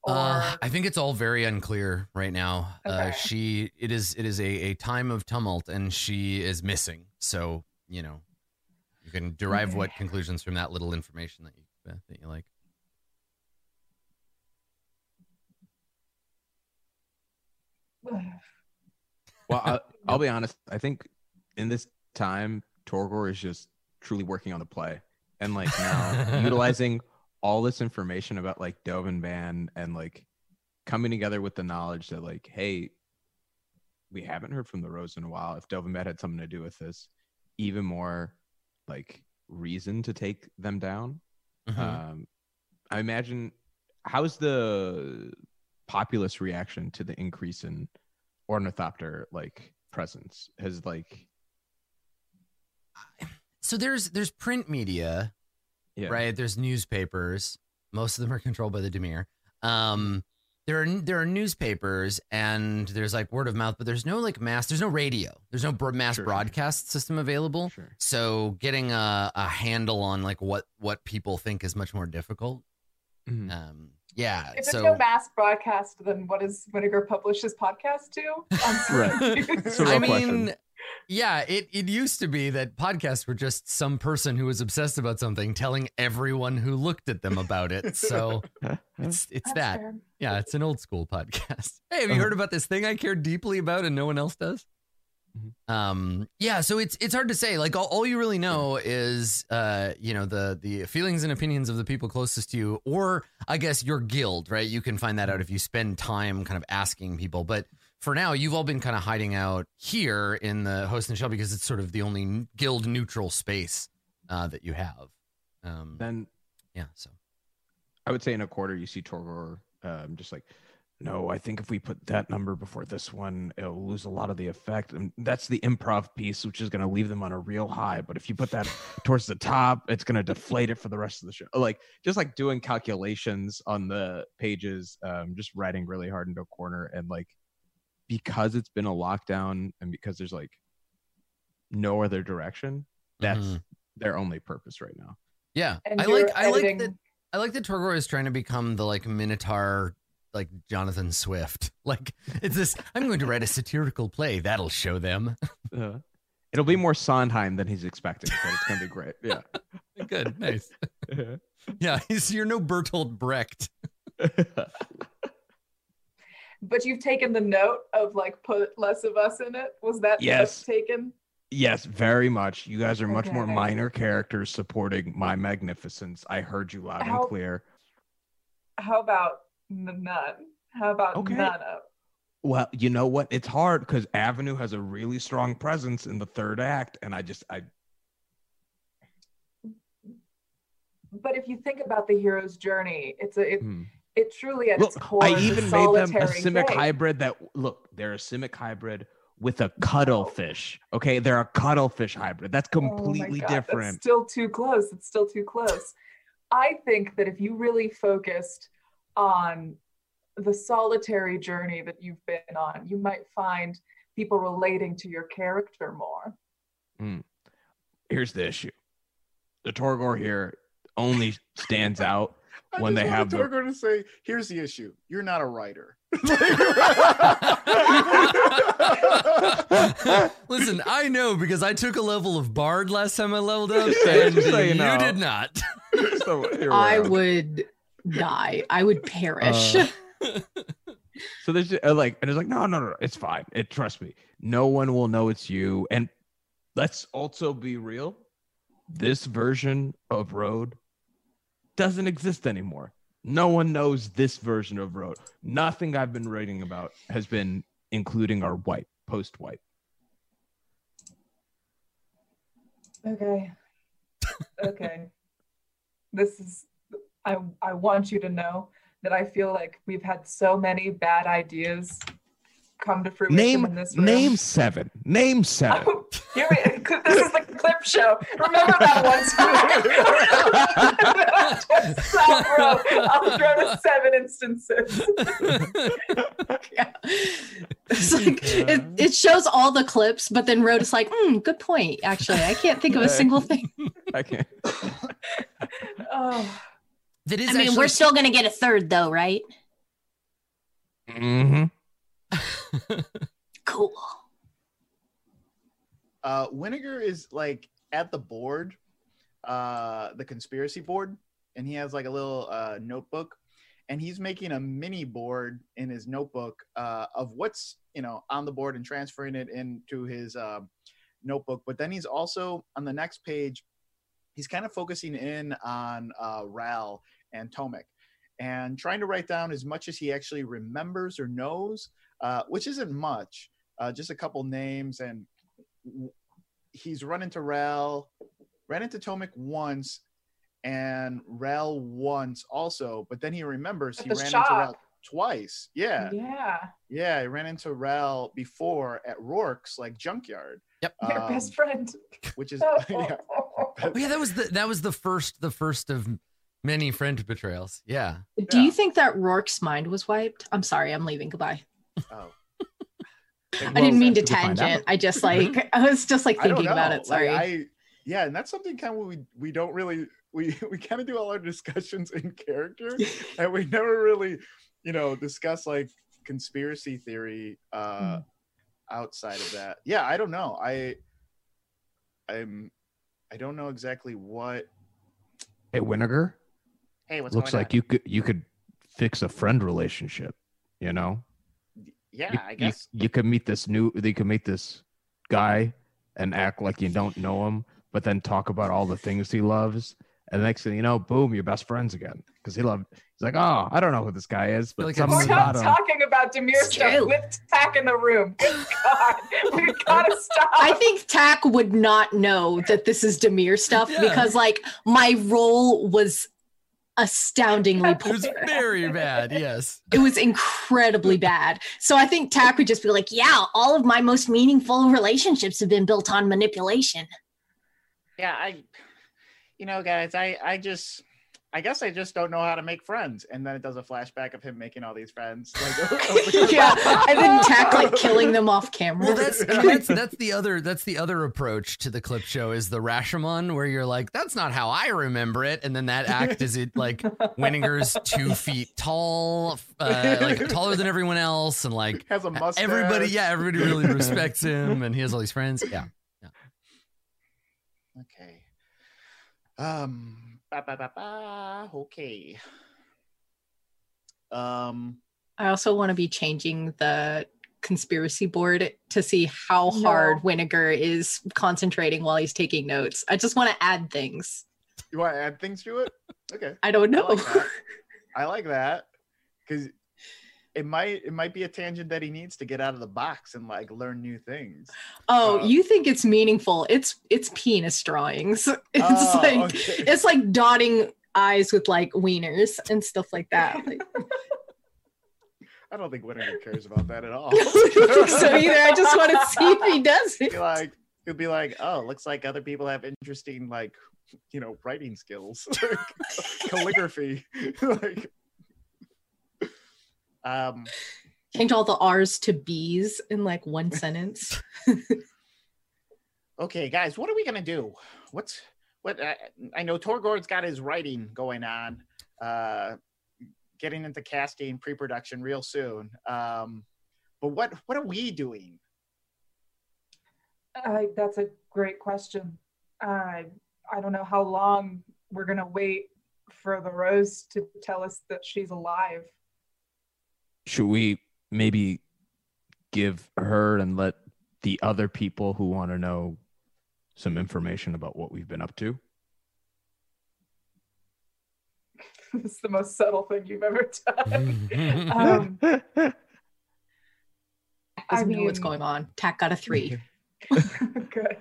Or... I think it's all very unclear right now. Okay. It is a time of tumult, and she is missing. So you know, you can derive what conclusions from that little information that you like. Well, I'll be honest. I think in this time, Torgor is just truly working on the play and like now utilizing all this information about like Dove and Van and like coming together with the knowledge that like, hey, we haven't heard from the Rose in a while. If Dove and Van had something to do with this, even more like reason to take them down. Mm-hmm. I imagine, how's the populace reaction to the increase in ornithopter like presence? Has like, so there's print media, right? There's newspapers. Most of them are controlled by the Dimir. There are newspapers and there's like word of mouth, but there's no like mass. There's no radio. There's no mass broadcast system available. Sure. So getting a handle on like what people think is much more difficult. Mm-hmm. Yeah. If there's no mass broadcast, then what does Vinegar publish his podcast to? I mean, yeah, it used to be that podcasts were just some person who was obsessed about something telling everyone who looked at them about it. So it's that. Fair. Yeah, it's an old school podcast. Hey, have you heard about this thing I care deeply about and no one else does? Mm-hmm. Yeah, so it's hard to say. Like all you really know is you know, the feelings and opinions of the people closest to you, or I guess your guild, right? You can find that out if you spend time kind of asking people. But for now, you've all been kind of hiding out here in the host and shell because it's sort of the only guild neutral space that you have. Then yeah, so I would say in a quarter you see Torgor just like, no, I think if we put that number before this one, it'll lose a lot of the effect. And that's the improv piece, which is going to leave them on a real high. But if you put that towards the top, it's going to deflate it for the rest of the show. Like, just like doing calculations on the pages, just writing really hard into a corner. And like, because it's been a lockdown and because there's like no other direction, that's their only purpose right now. Yeah. And I like that Torgor is trying to become the like Minotaur, like Jonathan Swift. Like, it's this, I'm going to write a satirical play that'll show them. It'll be more Sondheim than he's expecting, but it's going to be great. Yeah. Good. Nice. Yeah. You're no Bertolt Brecht. But you've taken the note of like, put less of us in it. Was that taken? Yes, very much. You guys are much more minor characters supporting my magnificence. I heard you loud and clear. How about none? How about none of? Well, you know what? It's hard because Avenue has a really strong presence in the third act, and I. But if you think about the hero's journey, it truly at its core. I even made them a Simic hybrid. They're a Simic hybrid with a cuttlefish. Okay, they're a cuttlefish hybrid. That's completely different. That's still too close. It's still too close. I think that if you really focused on the solitary journey that you've been on, you might find people relating to your character more. Here's the issue. The Torgor here only stands out when they have Torgor to say, here's the issue. You're not a writer. Listen, I know because I took a level of Bard last time I leveled up, and you did not. I would die. I would perish. So there's like, and it's like, no, it's fine. Trust me. No one will know it's you. And let's also be real. This version of Road doesn't exist anymore. No one knows this version of Road. Nothing I've been writing about has been including our wipe, post-wipe. Okay. This is, I want you to know that I feel like we've had so many bad ideas come to fruition in this room. Name seven. This is the clip show. Remember that one? Just stop, bro. I'll throw to 7 instances. Yeah. It's like, it shows all the clips, but then Road is like, good point, actually. I can't think of a single thing. I can't. Oh. We're still going to get a third, though, right? Mm-hmm. Cool. Winnegar is like at the board, the conspiracy board, and he has like a little notebook, and he's making a mini board in his notebook of what's, you know, on the board and transferring it into his notebook. But then he's also on the next page, he's kind of focusing in on Ral and Tomek and trying to write down as much as he actually remembers or knows, which isn't much, just a couple names. And he's run into Ral, ran into Tomek once, and Ral once also, but then he remembers he ran into Ral twice. Yeah, he ran into Ral before at Rourke's, like, junkyard. Yep. Your best friend. Which is yeah, that was the first of many friend betrayals. Yeah. Do you think that Rourke's mind was wiped? I'm sorry, I'm leaving. Goodbye. Oh. I didn't mean to tangent. I was just thinking about it. Sorry. Like, yeah, and that's something kind of we don't really we kind of do all our discussions in character, and we never really, you know, discuss like conspiracy theory outside of that. Yeah, I don't know. I don't know exactly what. Hey, Winnegar. Hey, what's looks going like on? You could fix a friend relationship, you know? Yeah, I guess you could meet this guy and act like you don't know him, but then talk about all the things he loves. And the next thing you know, boom, you're best friends again. Because he's like, oh, I don't know who this guy is, but we're not talking about demure stuff with Tack in the room. Good God, we gotta stop. I think Tack would not know that this is demure stuff because, like, my role was astoundingly poor. It was very bad, yes. It was incredibly bad. So I think Tack would just be like, yeah, all of my most meaningful relationships have been built on manipulation. Yeah, you know, guys, I guess I just don't know how to make friends. And then it does a flashback of him making all these friends. Like, yeah, and then Tack like killing them off camera. Well, that's the other approach to the clip show is the Rashomon, where you're like, that's not how I remember it. And then that act is it like Winninger's 2 feet tall, like taller than everyone else, and like has a mustache. Everybody really respects him, and he has all these friends. Yeah. Okay. Okay. I also want to be changing the conspiracy board to see how hard Winnegar is concentrating while he's taking notes. I just want to add things. You want to add things to it? Okay. I don't know. I like that because it might be a tangent that he needs to get out of the box and like learn new things. Oh, you think it's meaningful? It's penis drawings. It's like dotting eyes with like wieners and stuff like that. Like, I don't think Winnegar cares about that at all. I don't think so either. I just want to see if he does it. He'll be like, oh, looks like other people have interesting, like, you know, writing skills, calligraphy, like. Change all the R's to B's in like one sentence. Okay, guys, what are we gonna do? I know Torgord's got his writing going on, getting into casting, pre-production real soon. But what are we doing? That's a great question. I don't know how long we're gonna wait for the Rose to tell us that she's alive. Should we maybe give her and let the other people who want to know some information about what we've been up to? It's the most subtle thing you've ever done. I know what's going on. Tack got a 3. Good.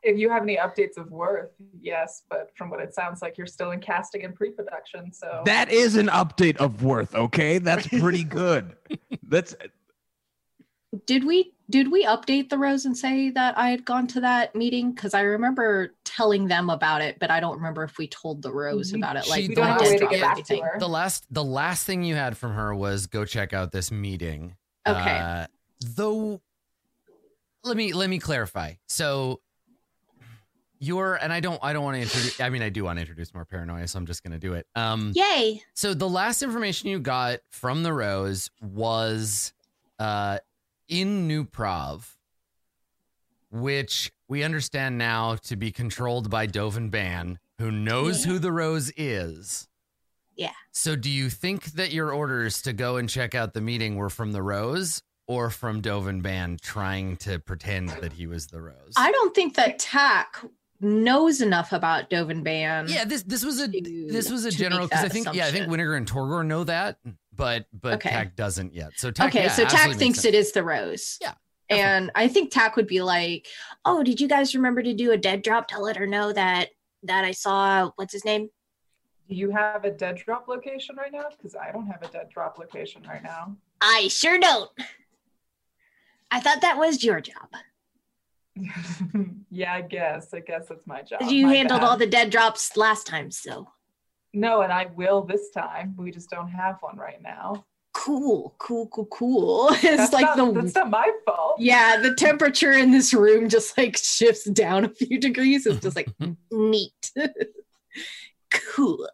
If you have any updates of Worth, yes, but from what it sounds like, you're still in casting and pre-production, so... That is an update of Worth, okay? That's pretty good. That's... Did we update the Rose and say that I had gone to that meeting? Because I remember telling them about it, but I don't remember if we told the Rose about it. Like, the last thing you had from her was, go check out this meeting. Okay. Though, let me clarify. So... I do want to introduce more paranoia, so I'm just going to do it. Yay! So the last information you got from the Rose was in New Prov, which we understand now to be controlled by Dovin Ban, who knows who the Rose is. Yeah. So do you think that your orders to go and check out the meeting were from the Rose or from Dovin Ban trying to pretend that he was the Rose? I don't think that Tack knows enough about Dovin Ban. Yeah, this was a general, because I think assumption. I think Winnegar and Torgor know that, but okay. Tack doesn't yet. So Tack, okay, yeah, so Tack thinks it is the Rose. Yeah. Definitely. And I think Tack would be like, "Oh, did you guys remember to do a dead drop to let her know that I saw what's his name?" Do you have a dead drop location right now? Because I don't have a dead drop location right now. I sure don't. I thought that was your job. Yeah, I guess that's my job. You handled all the dead drops last time, so. No, and I will this time. We just don't have one right now. Cool. It's like that's not my fault. Yeah, the temperature in this room just like shifts down a few degrees. It's just like neat. Cool.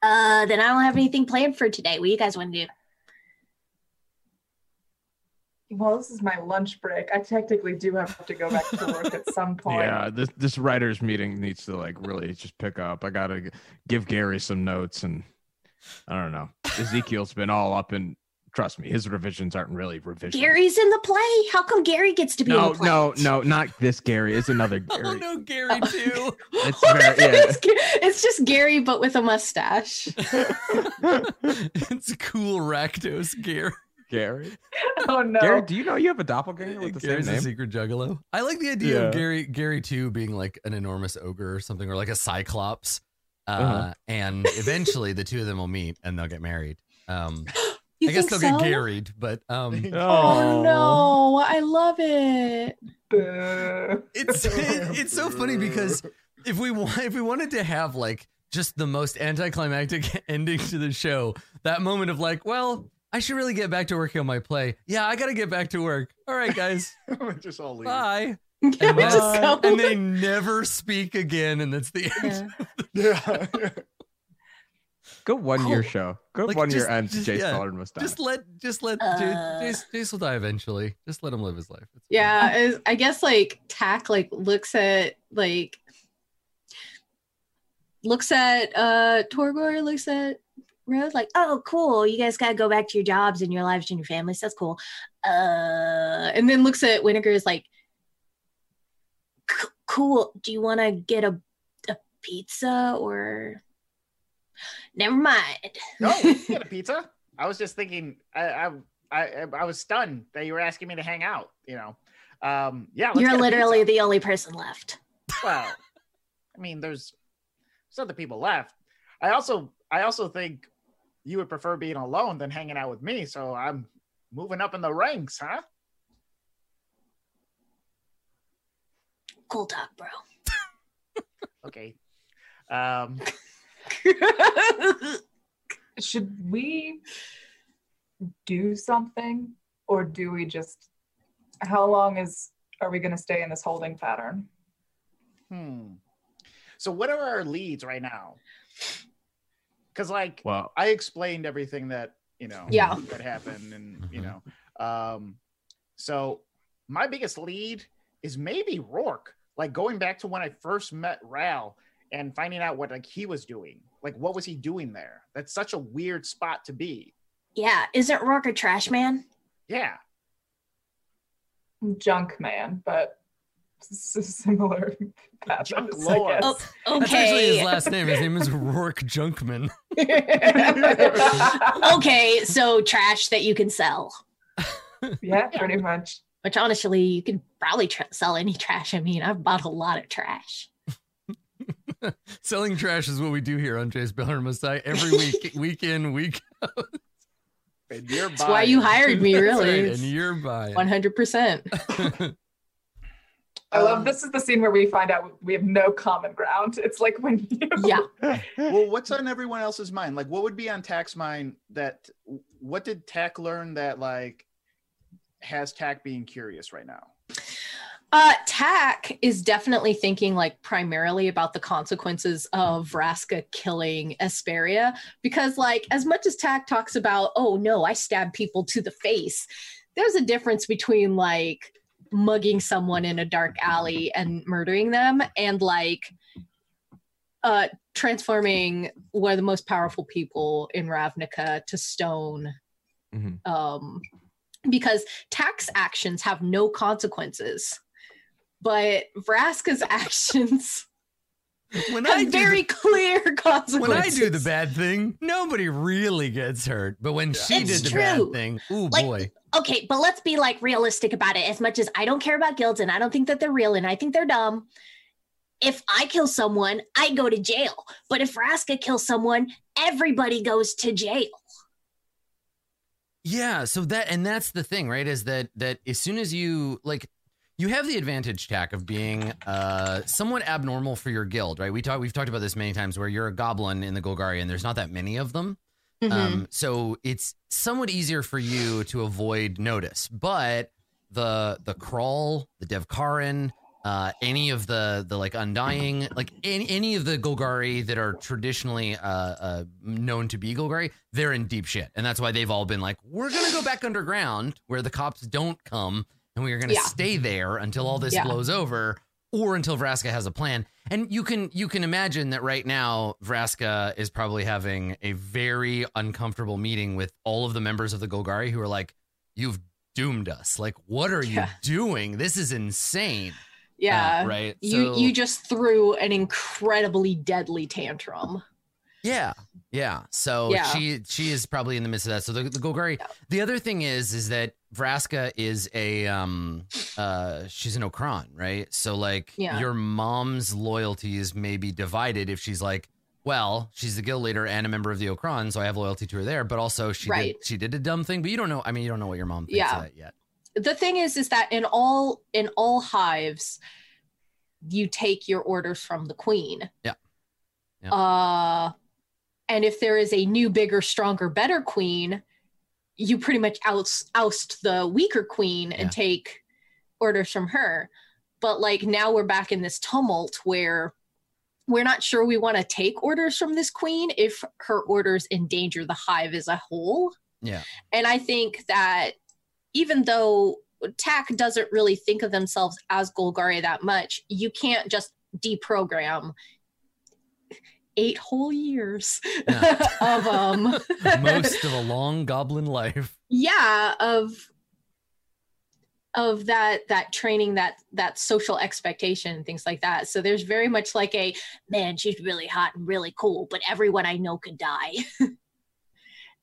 Then I don't have anything planned for today. What do you guys want to do? Well, this is my lunch break. I technically do have to go back to work at some point. Yeah, this writers meeting needs to like really just pick up. I gotta give Gary some notes, and I don't know. Ezekiel's been all up, and trust me, his revisions aren't really revisions. Gary's in the play. How come Gary gets to be in the play? No, not this Gary. It's another Gary. Oh no, Gary too. It's just Gary, but with a mustache. It's cool Rakdos Gary. Gary? Oh no. Gary, do you know you have a doppelganger with the Gary's same name? A secret juggalo. I like the idea of Gary too being like an enormous ogre or something, or like a cyclops. And eventually the two of them will meet and they'll get married. I guess they'll get Garied, but oh no, I love it. It's so funny because if we wanted to have like just the most anticlimactic ending to the show, that moment of like, well, I should really get back to working on my play. Yeah, I got to get back to work. All right, guys. Just all leave. Bye. Yeah, and they never speak again, and that's the end. Yeah. Go 1 year show. Go like 1 year and Jace Pollard must die. Just let Jace will die eventually. Just let him live his life. It's I guess like Tack like looks at Torgor, looks at Rose like, oh cool, you guys gotta go back to your jobs and your lives and your families. That's cool. And then looks at Winnegar is like, cool, do you want to get a pizza or never mind? No, we can get a pizza. I was just thinking, I was stunned that you were asking me to hang out, you know. Let's you're literally the only person left. Well, I mean, there's other people left. I also think you would prefer being alone than hanging out with me, so I'm moving up in the ranks, huh? Cool talk, bro. Okay. Should we do something, or do we just? How long are we going to stay in this holding pattern? So what are our leads right now? Because like, well, I explained everything that that happened, and so my biggest lead is maybe Rourke. Like going back to when I first met Ral and finding out what like he was doing. Like what was he doing there? That's such a weird spot to be. Yeah, isn't Rourke a trash man? Yeah. Junk man, but similar. Junk lord. Oh, okay. That's actually his last name. His name is Rourke Junkman. Okay, so trash that you can sell. Yeah, pretty much. Which honestly, you could probably sell any trash. I mean, I've bought a lot of trash. Selling trash is what we do here on Jace Bellard Must Die every week, week in, week out. And you're buying. That's why you hired me, really. Right, and you're buying. 100%. I love this is the scene where we find out we have no common ground. It's like when you... Yeah. Well, what's on everyone else's mind? Like, what would be on Tack's mind that... What did Tack learn that, like... Has Tack being curious right now? Tack is definitely thinking like primarily about the consequences of Vraska killing Asperia, because like as much as Tack talks about, oh no, I stab people to the face, there's a difference between like mugging someone in a dark alley and murdering them, and like transforming one of the most powerful people in Ravnica to stone. Mm-hmm. Because tax actions have no consequences, but Vraska's actions have very clear consequences. When I do the bad thing, nobody really gets hurt. But when she did the bad thing, ooh, like, boy. Okay, but let's be like realistic about it. As much as I don't care about guilds and I don't think that they're real and I think they're dumb, if I kill someone, I go to jail. But if Vraska kills someone, everybody goes to jail. Yeah, so that's the thing, right? Is that as soon as you like, you have the advantage, Tack, of being somewhat abnormal for your guild, right? We've talked about this many times, where you're a goblin in the Golgari, and there's not that many of them, mm-hmm. So it's somewhat easier for you to avoid notice. But the Crawl, the Devkaran, any of the like Undying, like any of the Golgari that are traditionally known to be Golgari, they're in deep shit. And that's why they've all been like, we're going to go back underground where the cops don't come, and we are going to stay there until all this blows over, or until Vraska has a plan. And you can imagine that right now Vraska is probably having a very uncomfortable meeting with all of the members of the Golgari who are like, you've doomed us. Like, what are you doing? This is insane. Yeah, right. You just threw an incredibly deadly tantrum. Yeah. So she is probably in the midst of that. So the Golgari. Yeah. The other thing is that Vraska is a she's an Okran, right? So like your mom's loyalties may be divided if she's like, well, she's the guild leader and a member of the Okran, so I have loyalty to her there. But also she did a dumb thing, but you don't know. I mean, you don't know what your mom thinks of that yet. The thing is that in all hives, you take your orders from the queen. Yeah. And if there is a new, bigger, stronger, better queen, you pretty much oust the weaker queen and take orders from her. But like now we're back in this tumult where we're not sure we want to take orders from this queen if her orders endanger the hive as a whole. Yeah. And I think that even though TAC doesn't really think of themselves as Golgari that much, you can't just deprogram 8 whole years of most of a long goblin life. Yeah, of that training, that social expectation and things like that. So there's very much like a, man, she's really hot and really cool, but everyone I know could die.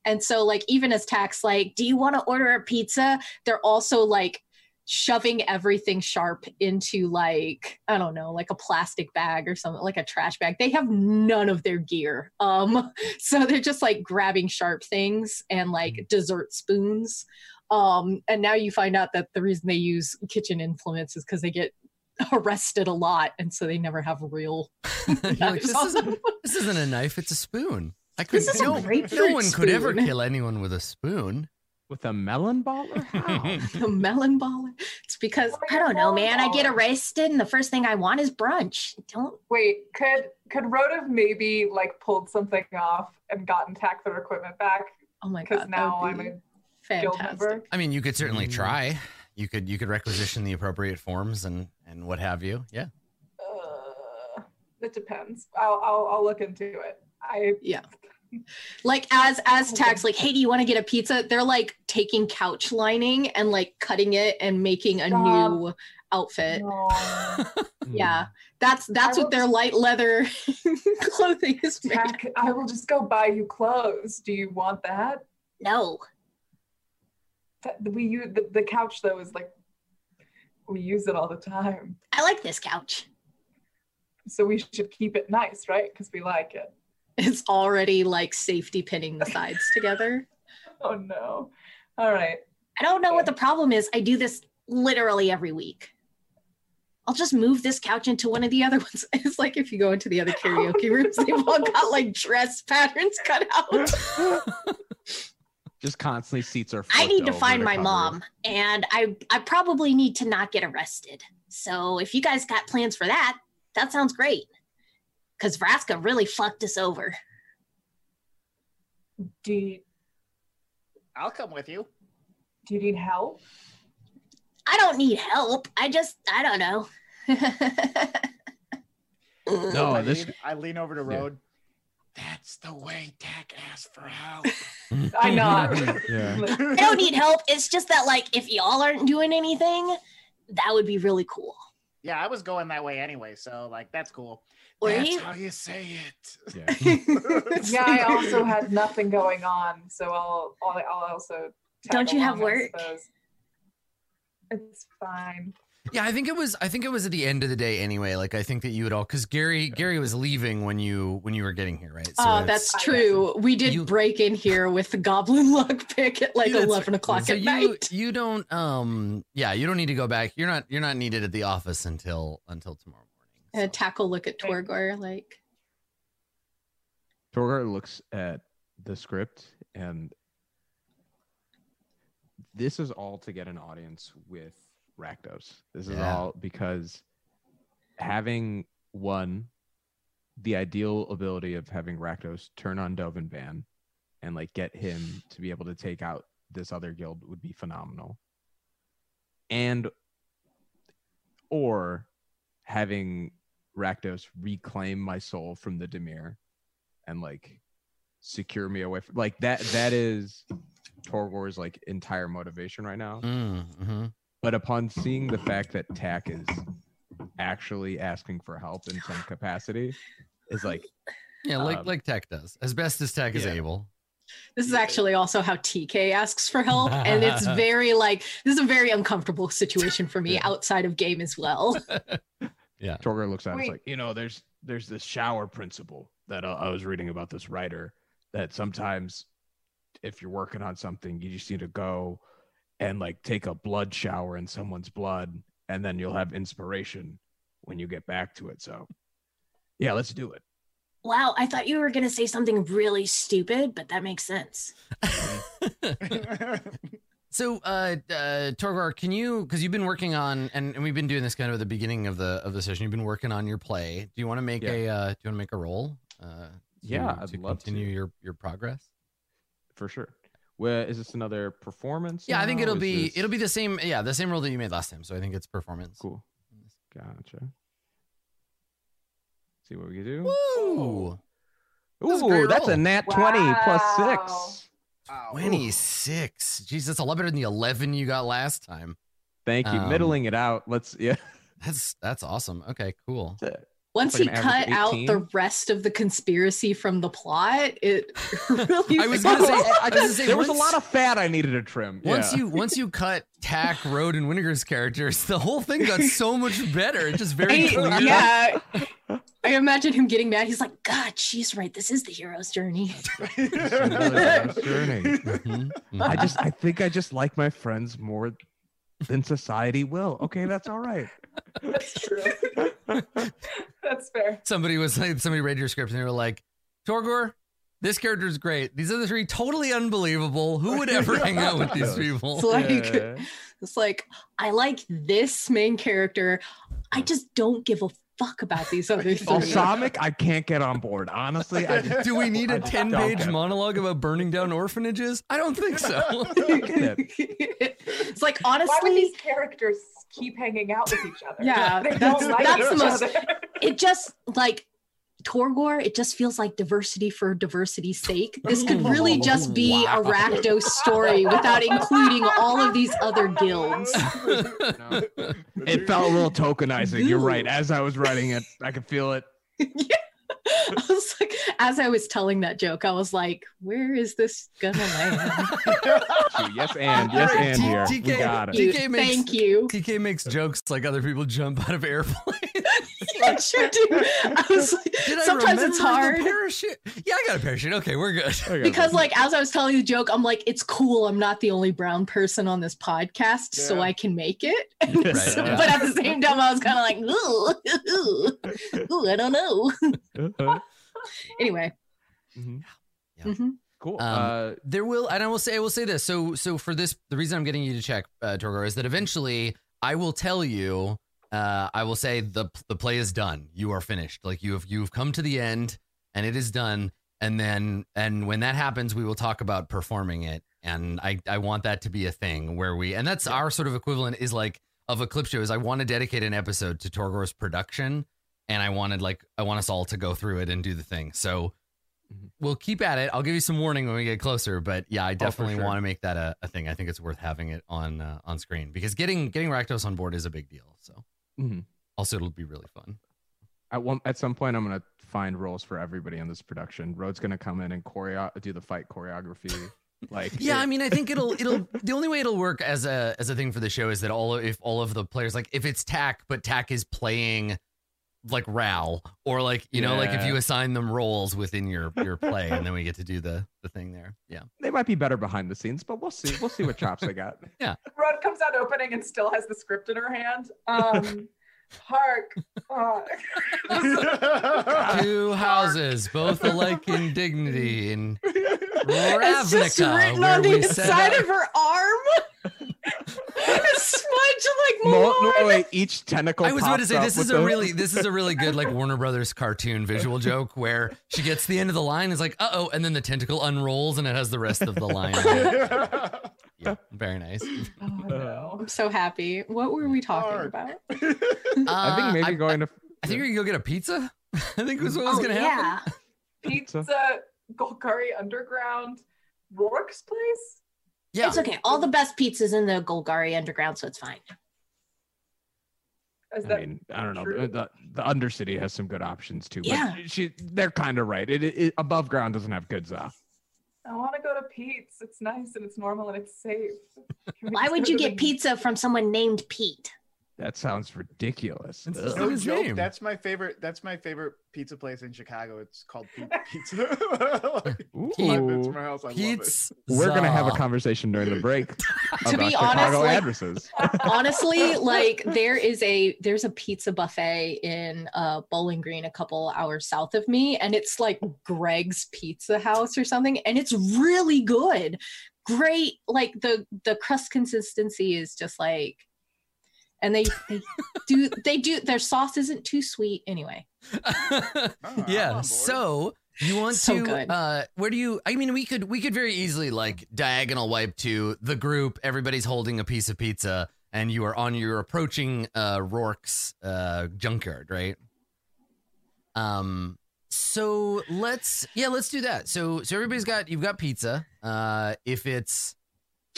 And so, like, even as Tax, like, do you want to order a pizza? They're also, like, shoving everything sharp into, like, I don't know, like a plastic bag or something, like a trash bag. They have none of their gear. So they're just, like, grabbing sharp things and, like, dessert spoons. And now you find out that the reason they use kitchen implements is because they get arrested a lot, and so they never have real knives. Like, this isn't a knife, it's a spoon. No one could ever kill anyone with a spoon. With a melon baller? How? A melon baller? It's because, I don't know, man, I get arrested and the first thing I want is brunch. Don't. Wait, could Road have maybe like pulled something off and gotten Tack their equipment back? Oh my God. Because now I'm a guild member. I mean, you could certainly try. You could requisition the appropriate forms and what have you. Yeah. It depends. I'll look into it. Like as Tax, like, hey, do you want to get a pizza? They're like taking couch lining and like cutting it and making a new outfit. Yeah, that's what their light leather clothing is. Tack, I will just go buy you clothes. Do you want that? No. The couch though is like, we use it all the time. I like this couch. So we should keep it nice, right? Because we like it. It's already like safety pinning the sides together. Oh no. All right. I don't know what the problem is. I do this literally every week. I'll just move this couch into one of the other ones. It's like if you go into the other karaoke rooms, they've all got like dress patterns cut out. Just constantly seats are flipped. I need to find my mom, and I probably need to not get arrested. So if you guys got plans for that sounds great. Because Vraska really fucked us over. I'll come with you. Do you need help? I don't need help. I don't know. No, I lean over to Road. Yeah. That's the way Tech asks for help. I'm not. Yeah. I don't need help. It's just that, like, if y'all aren't doing anything, that would be really cool. Yeah, I was going that way anyway, so, like, that's cool. That's how you say it. Yeah. Yeah, I also had nothing going on, so I'll also. Don't you have work? It's fine. Yeah, I think it was at the end of the day anyway. Like, I think that you would all, because Gary was leaving when you were getting here, right? So that's true. We did break in here with the goblin luck pick at like 11 o'clock at night. You don't you don't need to go back. You're not needed at the office until tomorrow morning. So. And Tackle look at Torgor like. Torgor looks at the script and this is all to get an audience with Rakdos. This is all because having one, the ideal ability of having Rakdos turn on Dovin Ban and like get him to be able to take out this other guild would be phenomenal. And or having Rakdos reclaim my soul from the Dimir and like secure me away from like that is Torgor's like entire motivation right now. Mm-hmm. But upon seeing the fact that Tack is actually asking for help in some capacity, is like, yeah, like Tack does as best as Tack is able. This is actually also how TK asks for help, and it's very like this is a very uncomfortable situation for me outside of game as well. Yeah, Torgor looks at us like, you know, there's this shower principle that I was reading about this writer that sometimes. If you're working on something, you just need to go and like take a blood shower in someone's blood, and then you'll have inspiration when you get back to it. So, yeah, let's do it. Wow, I thought you were gonna say something really stupid, but that makes sense. So, Torgor, can you? Because you've been working on, and we've been doing this kind of at the beginning of the session. You've been working on your play. Do you want to make a roll? I'd love to continue your progress. For sure. Where is this another performance? Yeah, now? I think it'll be the same. Yeah, the same role that you made last time. So I think it's performance. Cool. Gotcha. See what we can do. Woo! Ooh, that's a nat 20 plus 6. 26. Jeez, that's a lot better than the 11 you got last time. Thank you. Middling it out. That's awesome. Okay, cool. Once he cut out the rest of the conspiracy from the plot, it really. I was gonna say there was a lot of fat I needed to trim. Once you cut Tack, Road, and Winnegar's characters, the whole thing got so much better. It's just very clear. Yeah. I imagine him getting mad. He's like, God, she's right. This is the hero's journey. Mm-hmm. I think I just like my friends more than society will. Okay, that's all right. That's true. That's fair. Somebody read your script and they were like, Torgor, this character's great. These other three totally unbelievable. Who would ever hang out with these people? It's like I like this main character. I just don't give a fuck about these other things. Balsamic, I can't get on board. Honestly, do we need a 10-page monologue about burning down orphanages? I don't think so. It's like, honestly, why would these characters keep hanging out with each other? Yeah, they don't like that's each the most. Other. It just like Torgor. It just feels like diversity for diversity's sake. This could really just be a Rakdos story without including all of these other guilds. No. It felt a little tokenizing. You're right. As I was writing it, I could feel it. Yeah. I was like, as I was telling that joke, I was like, where is this gonna land? yes and here. We got it. TK makes jokes like other people jump out of airplanes. Yeah, sure do. I was like, sometimes it's hard. Yeah, I got a parachute. Okay, we're good. Because like as I was telling the joke, I'm like, it's cool. I'm not the only brown person on this podcast, so I can make it. Right, so, yeah. But at the same time, I was kind of like, ooh, I don't know. Anyway. Mm-hmm. Yeah. Mm-hmm. Cool. I will say this. So for this, the reason I'm getting you to check, Torgor, is that eventually I will tell you. I will say the play is done. You are finished. Like you've come to the end, and it is done. And when that happens, we will talk about performing it. And I want that to be a thing where we, and that's our sort of equivalent is like of a clip show is I want to dedicate an episode to Torgor's production. And I want us all to go through it and do the thing. So we'll keep at it. I'll give you some warning when we get closer, but yeah, I definitely want to make that a thing. I think it's worth having it on screen because getting Rakdos on board is a big deal. So also it'll be really fun. At some point, I'm going to find roles for everybody in this production. Rode's going to come in and do the fight choreography. Like, yeah, I mean, I think it'll the only way it'll work as a thing for the show is that all of the players, like if it's Tack, but Tack is playing like Ral, or like, you know, like if you assign them roles within your play and then we get to do the thing there. Yeah. They might be better behind the scenes, but we'll see. We'll see what chops I got. Yeah. Rode comes out opening and still has the script in her hand. Hark! Two houses, both alike in dignity, in Ravnica, where we set side up. Of her arm. It's smudged like more. No, wait, each tentacle. I was about to say this is a really good like Warner Brothers cartoon visual joke where she gets to the end of the line is like and then the tentacle unrolls and it has the rest of the line. Yeah, very nice. Oh, no. I'm so happy. What were we talking about? I think maybe going to. I think we can go get a pizza. I think was what was going to happen. Yeah, pizza, Golgari Underground, Rourke's place. Yeah, it's okay. All the best pizzas in the Golgari Underground, so it's fine. I don't know. The Undercity has some good options too. But they're kind of right. It above ground doesn't have good stuff. I want to go to Pete's. It's nice and it's normal and it's safe. Why would you get pizza from someone named Pete? That sounds ridiculous. No joke. That's my favorite. That's my favorite pizza place in Chicago. It's called Pete Pizza. Like, 5 minutes from my house. I love it. We're gonna have a conversation during the break about Chicago addresses. Honestly, like there's a pizza buffet in Bowling Green, a couple hours south of me, and it's like Greg's Pizza House or something, and it's really good. Great, like the crust consistency is just like. And they do. Their sauce isn't too sweet anyway. Yeah. So you want so to? Where do you? I mean, we could very easily like diagonal wipe to the group. Everybody's holding a piece of pizza, and you are approaching Rourke's junkyard, right? So let's do that. So everybody's you've got pizza. If it's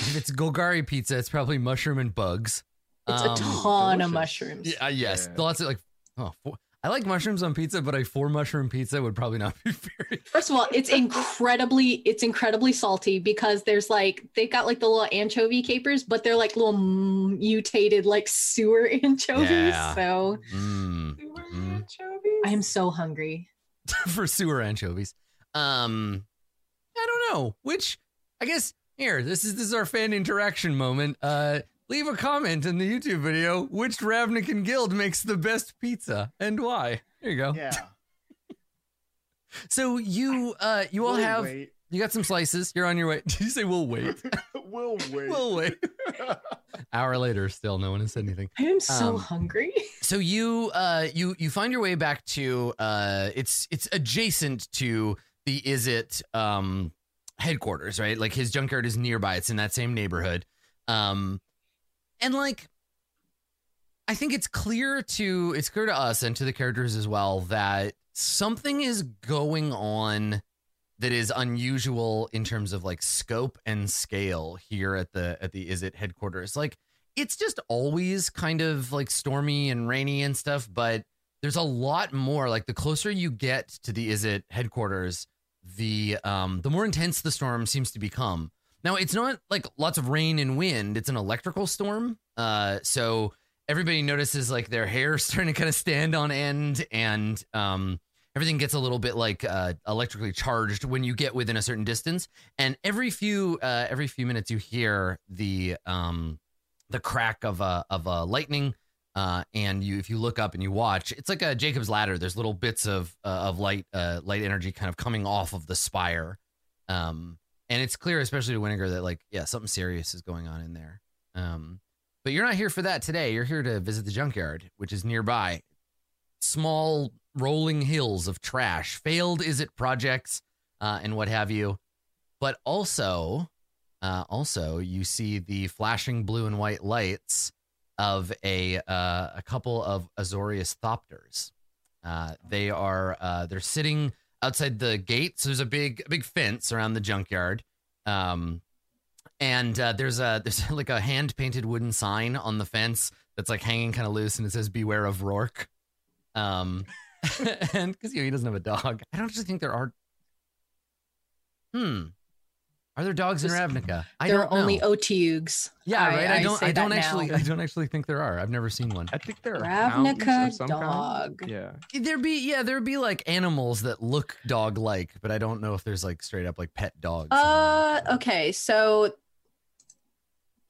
Golgari pizza, it's probably mushroom and bugs. It's a ton delicious. Of mushrooms. Yeah, yes, yeah. Lots of like. I like mushrooms on pizza, but a four mushroom pizza would probably not be very. First of all, it's incredibly salty because there's like they got like the little anchovy capers, but they're like little mutated like sewer anchovies. Yeah. So anchovies. I am so hungry for sewer anchovies. I don't know which. I guess here this is our fan interaction moment. Leave a comment in the YouTube video. Which Ravnican guild makes the best pizza and why? There you go. Yeah. So you all have wait. You got some slices. You're on your way. Did you say we'll wait? We'll wait. We'll wait. Hour later, still no one has said anything. I am so hungry. So you find your way back to it's adjacent to the headquarters, right? Like his junkyard is nearby. It's in that same neighborhood. And like, I think it's clear to us and to the characters as well that something is going on that is unusual in terms of like scope and scale here at the Izzet headquarters. Like, it's just always kind of like stormy and rainy and stuff, but there's a lot more. Like, the closer you get to the Izzet headquarters, the more intense the storm seems to become. Now, it's not like lots of rain and wind. It's an electrical storm. So everybody notices like their hair starting to kind of stand on end and everything gets a little bit like electrically charged when you get within a certain distance. And every few minutes you hear the crack of a lightning. And if you look up and you watch, it's like a Jacob's Ladder. There's little bits of light energy kind of coming off of the spire. And it's clear, especially to Winnegar, that like, yeah, something serious is going on in there. But you're not here for that today. You're here to visit the junkyard, which is nearby. Small rolling hills of trash, failed Izzet projects, and what have you. But also you see the flashing blue and white lights of a couple of Azorius Thopters. They're sitting outside the gate. So there's a big fence around the junkyard. And there's like a hand painted wooden sign on the fence that's like hanging kind of loose, and it says "Beware of Rourke." And because he doesn't have a dog, I don't just think there are. Are there dogs in Ravnica? I don't know. There are only Otiugs. Yeah, right. I don't actually think there are. I've never seen one. I think there are Ravnica dog. Kind. Yeah. There'd be like animals that look dog-like, but I don't know if there's like straight up like pet dogs. Okay. So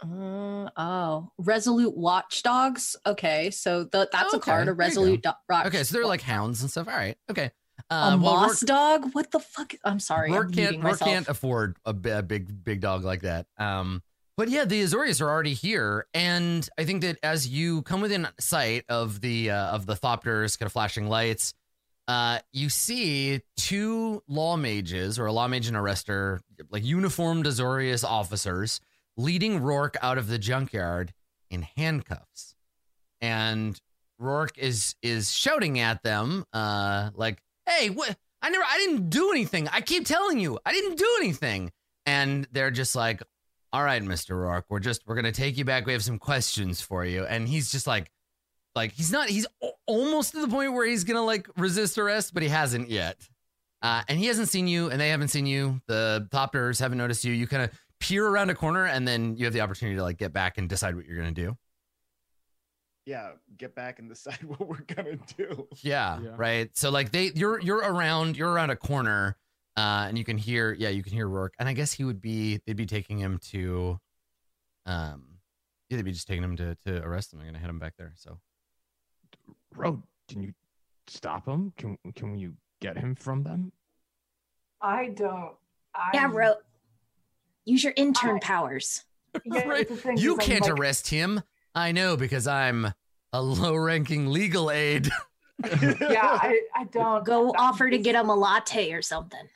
Resolute Watchdogs. Okay. So that's a card, a Resolute Watchdog. Okay, so they're like hounds and stuff. All right. Okay. A moss dog? What the fuck? I'm sorry. Rourke can't afford a big dog like that. But yeah, the Azorius are already here, and I think that as you come within sight of the Thopters, kind of flashing lights, you see two law mages, or a law mage and a wrester, like uniformed Azorius officers, leading Rourke out of the junkyard in handcuffs, and Rourke is shouting at them, like, "Hey, what? I didn't do anything. I keep telling you, I didn't do anything." And they're just like, "All right, Mr. Rourke, we're going to take you back. We have some questions for you." And he's just like, he's almost to the point where he's going to like resist arrest, but he hasn't yet. And he hasn't seen you, and they haven't seen you. The Thopters haven't noticed you. You kind of peer around a corner, and then you have the opportunity to like get back and decide what you're going to do. Yeah, get back and decide what we're gonna do. Yeah, right. So like you're around a corner, and you can hear Rourke, and I guess they'd be taking him to, they'd be just taking him to arrest him. They're gonna head him back there. So, Road, can you stop him? Can you get him from them? Road, use your intern powers. Yeah, right. You can't arrest him. I know, because I'm a low-ranking legal aide. I don't... Go offer to get him a latte or something.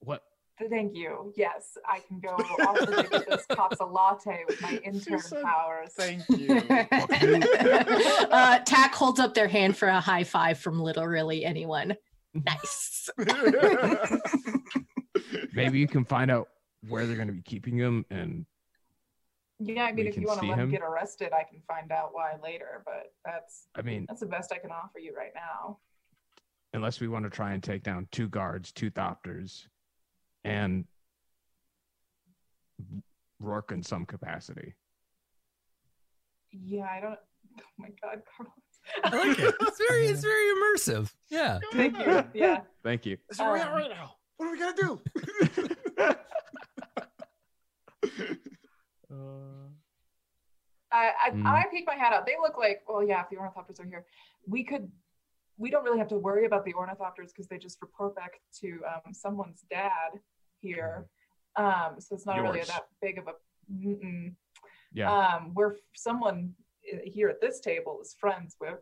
What? Thank you. Yes, I can go offer to get this cops a latte with my intern powers. Thank you. Tack holds up their hand for a high five from little really anyone. Nice. Maybe you can find out where they're going to be keeping him and... Yeah, I mean, if you want to let him get arrested, I can find out why later, but that's the best I can offer you right now. Unless we want to try and take down two guards, two Thopters, and Rourke in some capacity. Yeah, oh my God, Carl. I like it. It's very immersive. Yeah. Thank you. Yeah. Thank you. That's where we're at right now. What are we going to do? I peek my hat out. They look like, well, yeah, if the ornithopters are here, we don't really have to worry about the ornithopters because they just report back to someone's dad here. So it's not really that big of a, yeah. Where someone here at this table is friends with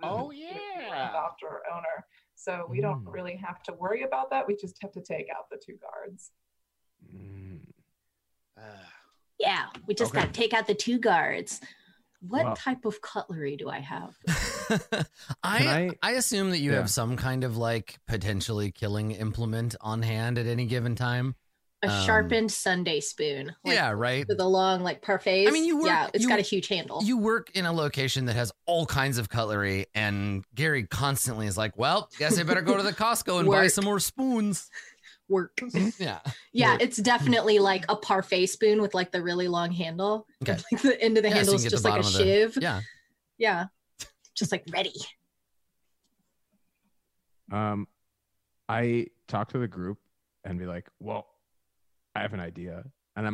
the ornithopter owner. So we don't really have to worry about that. We just have to take out the two guards. Yeah, we just got to take out the two guards. What type of cutlery do I have? I assume that you have some kind of like potentially killing implement on hand at any given time. A sharpened Sunday spoon. Like, yeah, right. With a long like parfait. I mean, it's got a huge handle. You work in a location that has all kinds of cutlery, and Gary constantly is like, "Well, guess I better go to the Costco and buy some more spoons." Work. Yeah, it's definitely like a parfait spoon with like the really long handle. Okay. Like the end of the handle is just like a shiv. Yeah. Just like ready. I talk to the group and be like, "Well, I have an idea, and I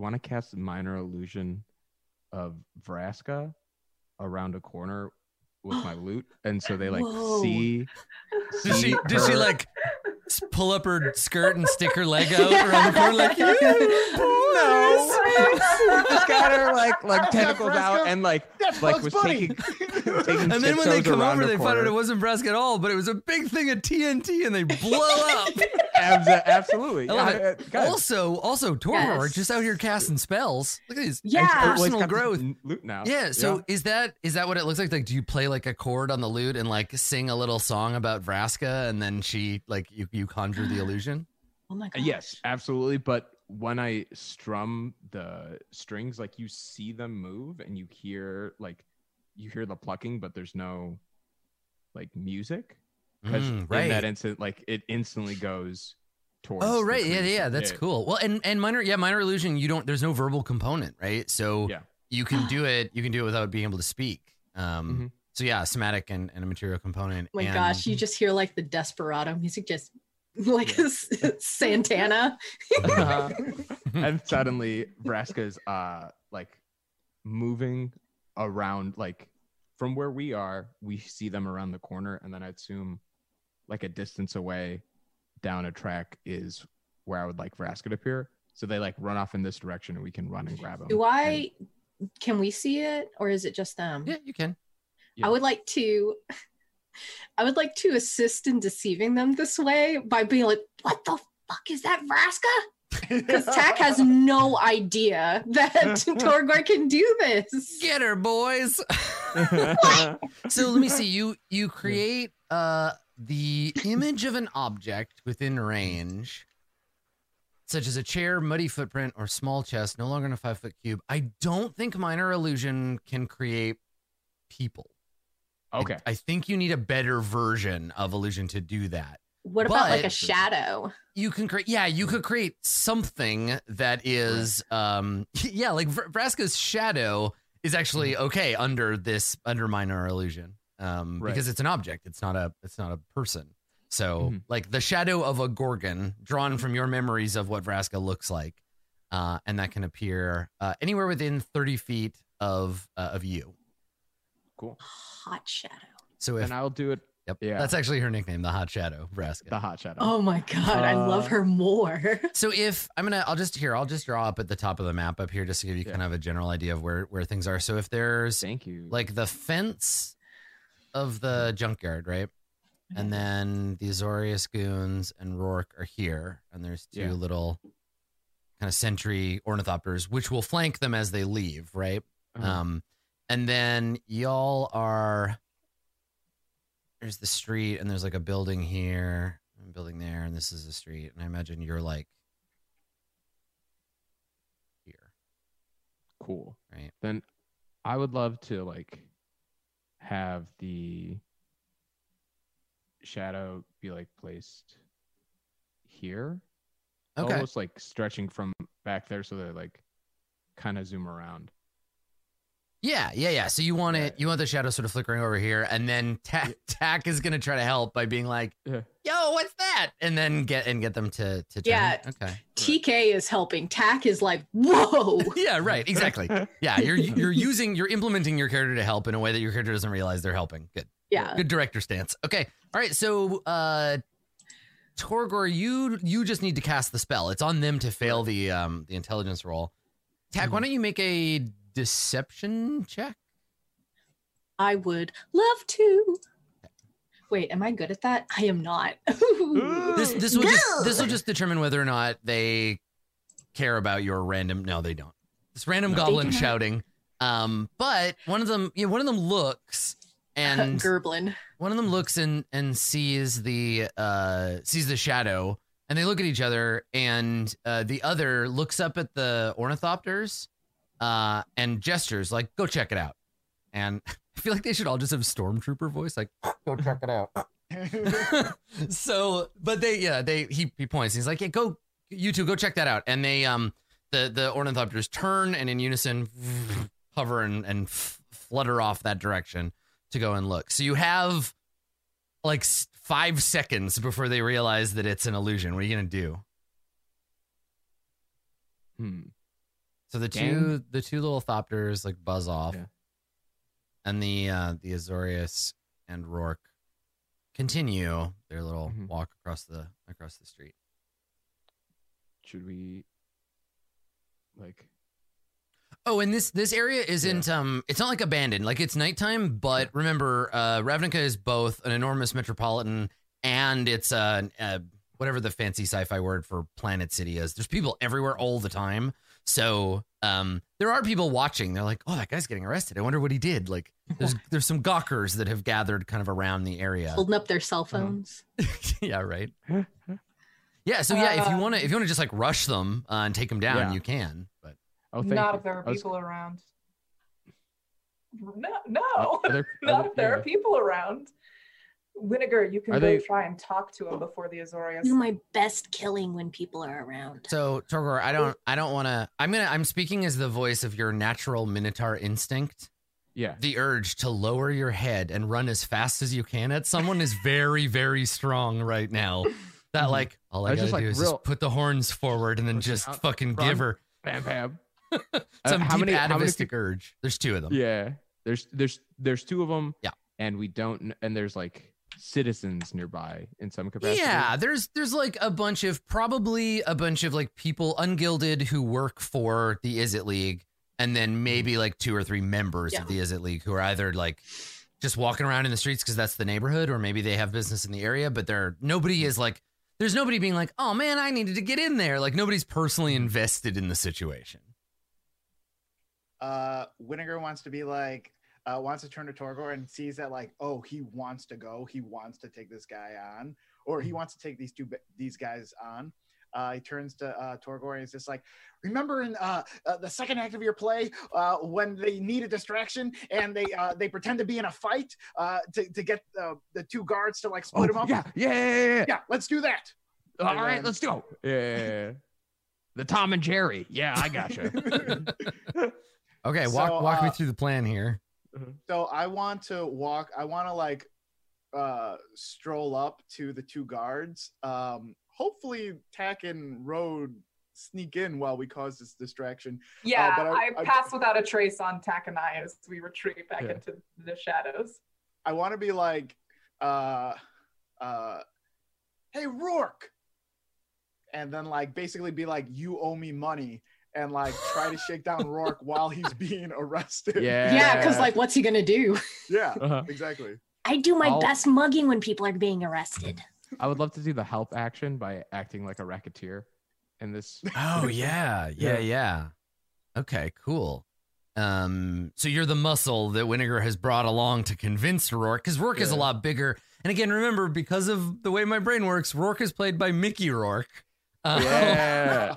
want to cast a minor illusion of Vraska around a corner with my loot, and so they like see." Does she like? pull up her skirt and stick her leg out around the corner like, yeah, no. Just got her like tentacles out and like was taking and then when they come over, they found out it wasn't Brask at all, but it was a big thing of TNT and they blow up. Absolutely. Also, Torvor just out here casting spells. Look at these. Yeah. Personal growth. Lute now. Yeah. So is that what it looks like? Like, do you play like a chord on the lute and like sing a little song about Vraska and then she like you conjure the illusion? Oh my god. Yes, absolutely. But when I strum the strings, like you see them move and you hear the plucking, but there's no like music. Because in that instant, like it instantly goes towards. Oh right, yeah, that's cool. Well, and minor illusion, there's no verbal component, right? So you can do it without being able to speak. So yeah, somatic and a material component. Oh my gosh, you just hear like the desperado music, just like Santana. And suddenly Vraska's like moving around, like from where we are, we see them around the corner, and then I assume like a distance away down a track is where I would like Vraska to appear. So they like run off in this direction and we can run and grab them. Can we see it, or is it just them? Yeah, you can. Yeah. I would like to assist in deceiving them this way by being like, what the fuck is that, Vraska? Because Tack has no idea that Torgor can do this. Get her, boys. So let me see. You create the image of an object within range, such as a chair, muddy footprint, or small chest, no longer than a 5-foot cube. I don't think minor illusion can create people. Okay. I think you need a better version of illusion to do that. What about like a shadow? You can create, you could create something that is, like Vraska's shadow is actually okay under minor illusion, because it's an object. It's not a person. So like the shadow of a Gorgon drawn from your memories of what Vraska looks like. And that can appear anywhere within 30 feet of you. Cool. Hot Shadow. And I'll do it. Yep. Yeah. That's actually her nickname, the Hot Shadow, Vraska. The Hot Shadow. Oh my God. I love her more. So I'll just draw up at the top of the map up here just to give you kind of a general idea of where things are. So if there's like the fence of the junkyard, right? And then the Azorius goons and Rourke are here. And there's two little kind of sentry ornithopters, which will flank them as they leave, right? And then y'all are... There's the street, and there's like a building here, and a building there, and this is the street. And I imagine you're like... here. Cool. Right. Then I would love to like have the... shadow be like placed here, almost like stretching from back there, so they like kind of zoom around. So you want the shadow sort of flickering over here, and then Tack is gonna try to help by being like, yo, what's that? And then get them to turn. TK is helping. Tack is like, whoa. Exactly. You're implementing your character to help in a way that your character doesn't realize they're helping. Good. Yeah. Good director stance. Okay. All right. So, Torgor, you just need to cast the spell. It's on them to fail the intelligence roll. Tack, why don't you make a deception check? I would love to. Wait, am I good at that? I am not. This will just determine whether or not they care about your random. No, they don't. This random goblin shouting. But one of them looks. And Gerblin. One of them looks and sees the shadow, and they look at each other, and the other looks up at the ornithopters and gestures like, go check it out. And I feel like they should all just have stormtrooper voice, like, go check it out. So, but he points, he's like, yeah, go, you two, go check that out. And they the ornithopters turn and in unison hover and flutter off that direction to go and look. So you have like 5 seconds before they realize that it's an illusion. What are you going to do? So the two little thopters like buzz off, and the Azorius and Rourke continue their little walk across the street. Should we, like? Oh, and this area isn't it's not like abandoned. Like, it's nighttime, but remember, Ravnica is both an enormous metropolitan and it's whatever the fancy sci-fi word for planet city is. There's people everywhere all the time. So there are people watching. They're like, oh, that guy's getting arrested. I wonder what he did. Like, there's some gawkers that have gathered kind of around the area, holding up their cell phones. Yeah, right. Yeah, so yeah, if you want to just like rush them and take them down, you can. But if there are people around. No, not if there are people around. Vinegar, you can try and talk to him before the Azorius. Do my best killing when people are around. So Torgor, I don't want to. I'm speaking as the voice of your natural Minotaur instinct. Yeah. The urge to lower your head and run as fast as you can at someone is very, very strong right now. That like all I gotta do is just put the horns forward and then just fucking run, give her bam. Some atavistic urge. There's two of them. Yeah. There's two of them. Yeah. And there's like citizens nearby in some capacity. Yeah, there's like a bunch of like people ungilded who work for the Izzet League, and then maybe like two or three members of the Izzet League who are either like just walking around in the streets because that's the neighborhood, or maybe they have business in the area, but there's nobody being like, oh man, I needed to get in there. Like, nobody's personally invested in the situation. Winnegar wants to be like, wants to turn to Torgor and sees that, like, oh, he wants to go. He wants to take this guy on, or he wants to take these guys on. He turns to Torgor and is just like, remember in the second act of your play when they need a distraction and they pretend to be in a fight to get the two guards to, like, split them up? Yeah, let's do that. All right, let's go. Yeah. The Tom and Jerry. Yeah, I gotcha. Okay, walk me through the plan here. So I want to like stroll up to the two guards, hopefully tack and road sneak in while we cause this distraction. Yeah, but I pass without a trace on tack and I as we retreat back into the shadows. I want to be like, hey, Rourke. And then like basically be like, you owe me money. And like try to shake down Rourke while he's being arrested. Yeah, because like, what's he gonna do? Yeah, exactly. I do my best mugging when people are being arrested. I would love to do the help action by acting like a racketeer in this. Oh yeah. Okay, cool. So you're the muscle that Winnegar has brought along to convince Rourke, because Rourke is a lot bigger. And again, remember, because of the way my brain works, Rourke is played by Mickey Rourke. Yeah.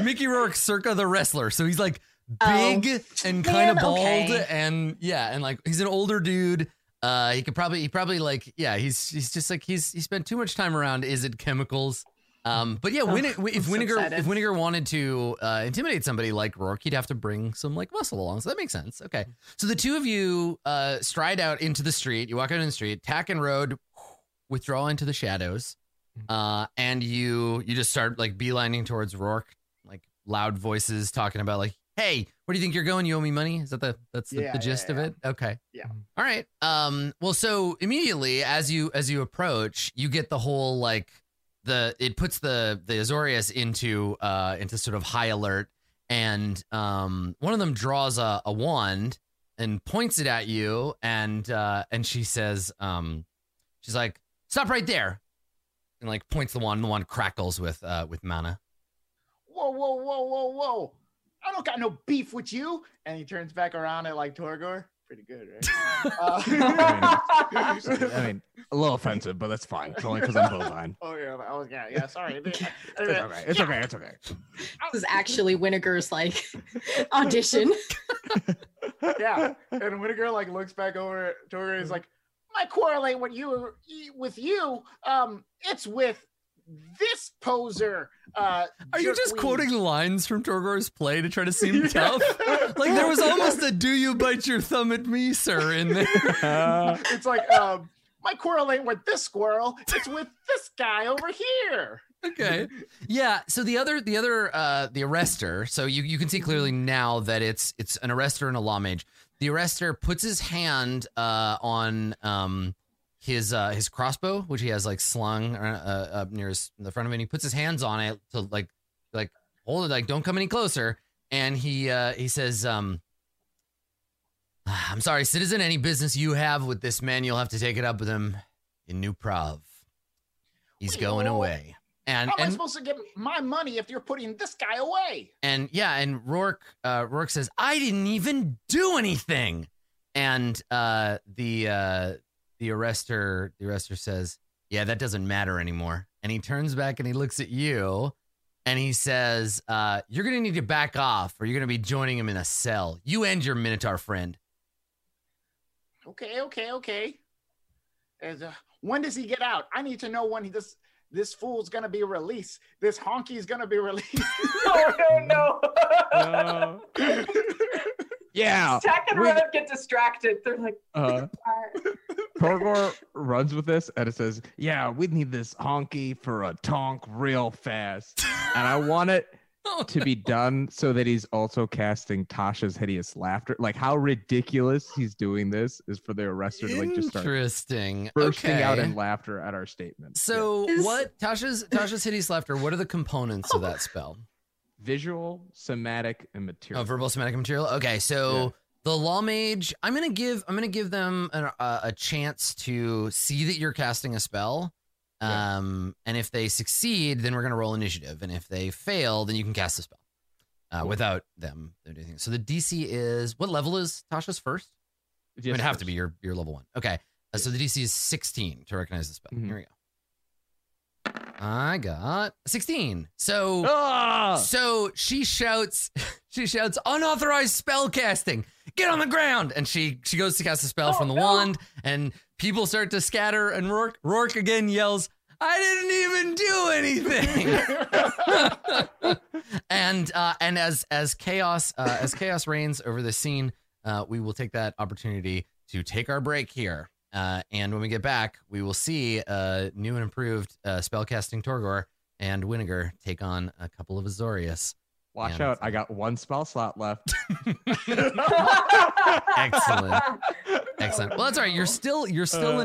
Mickey Rourke circa the wrestler. So he's like big and kind of bald and like he's an older dude. He probably like he's just like he spent too much time around Izzet chemicals. But yeah, if Winnegar wanted to intimidate somebody like Rourke, he'd have to bring some like muscle along. So that makes sense. Okay. So the two of you stride out into the street. You walk out in the street, tack and road, withdraw into the shadows. And you just start like beelining towards Rourke, like loud voices talking about like, hey, where do you think you're going? You owe me money. Is that the gist of it? Okay. Yeah. All right. Well, so immediately as you approach, you get the whole, like it puts the Azorius into sort of high alert. And, one of them draws a wand and points it at you. And she says, she's like, stop right there. And like points the wand, and the wand crackles with mana. Whoa! I don't got no beef with you. And he turns back around at like Torgor. Pretty good, right? I mean, a little offensive, but that's fine. It's only because I'm bovine. Oh yeah. Sorry. It's okay. This is actually Winnegar's like audition. Yeah, and Winnegar like looks back over at Torgor and is like, I correlate with you. It's with this poser. Are you just quoting lines from Torgor's play to try to seem tough? Like there was almost a "Do you bite your thumb at me, sir?" in there. It's like I correlate with this squirrel. It's with this guy over here. Okay. Yeah. So the arrestor. So you can see clearly now that it's an arrestor and a law mage. The arrestor puts his hand on his crossbow, which he has like slung up near the front of him. He puts his hands on it to like hold it, like don't come any closer. And he says, "I'm sorry, citizen. Any business you have with this man, you'll have to take it up with him in New Prov. He's going away." And how am I supposed to get my money if you're putting this guy away? And yeah, and Rourke says, "I didn't even do anything." And the arrestor says, "Yeah, that doesn't matter anymore." And he turns back and he looks at you, and he says, "You're gonna need to back off, or you're gonna be joining him in a cell. You and your Minotaur friend." Okay. As, when does he get out? I need to know when this fool's gonna be released. This honky's gonna be released. No. Yeah. Tack and Rev get distracted. They're like, Torgor runs with this and it says, "Yeah, we need this honky for a tonk real fast." And I want it to be done so that he's also casting Tasha's hideous laughter. Like how ridiculous he's doing this is for the arrestor to like just start bursting out in laughter at our statement. So what Tasha's hideous laughter, what are the components of that spell? Visual, somatic, and material. Oh, verbal, somatic, and material. Okay, so the Law Mage, I'm gonna give them a chance to see that you're casting a spell. And if they succeed, then we're going to roll initiative. And if they fail, then you can cast the spell without them doing anything. So the DC is, what level is Tasha's first? Yes, I mean, it'd have to be your level one. Okay. So the DC is 16 to recognize the spell. Mm-hmm. Here we go. I got 16. So she shouts, "Unauthorized spell casting. Get on the ground." And she goes to cast the spell from the wand, and people start to scatter, and Rourke again yells, "I didn't even do anything." And as chaos reigns over the scene, we will take that opportunity to take our break here. And when we get back, we will see new and improved spellcasting Torgor and Winnegar take on a couple of Azorius. Watch out, I got one spell slot left. Excellent. Well, that's all right. You're still an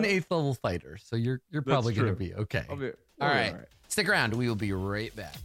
8th level fighter, so you're probably going to be okay. All right. Stick around. We will be right back.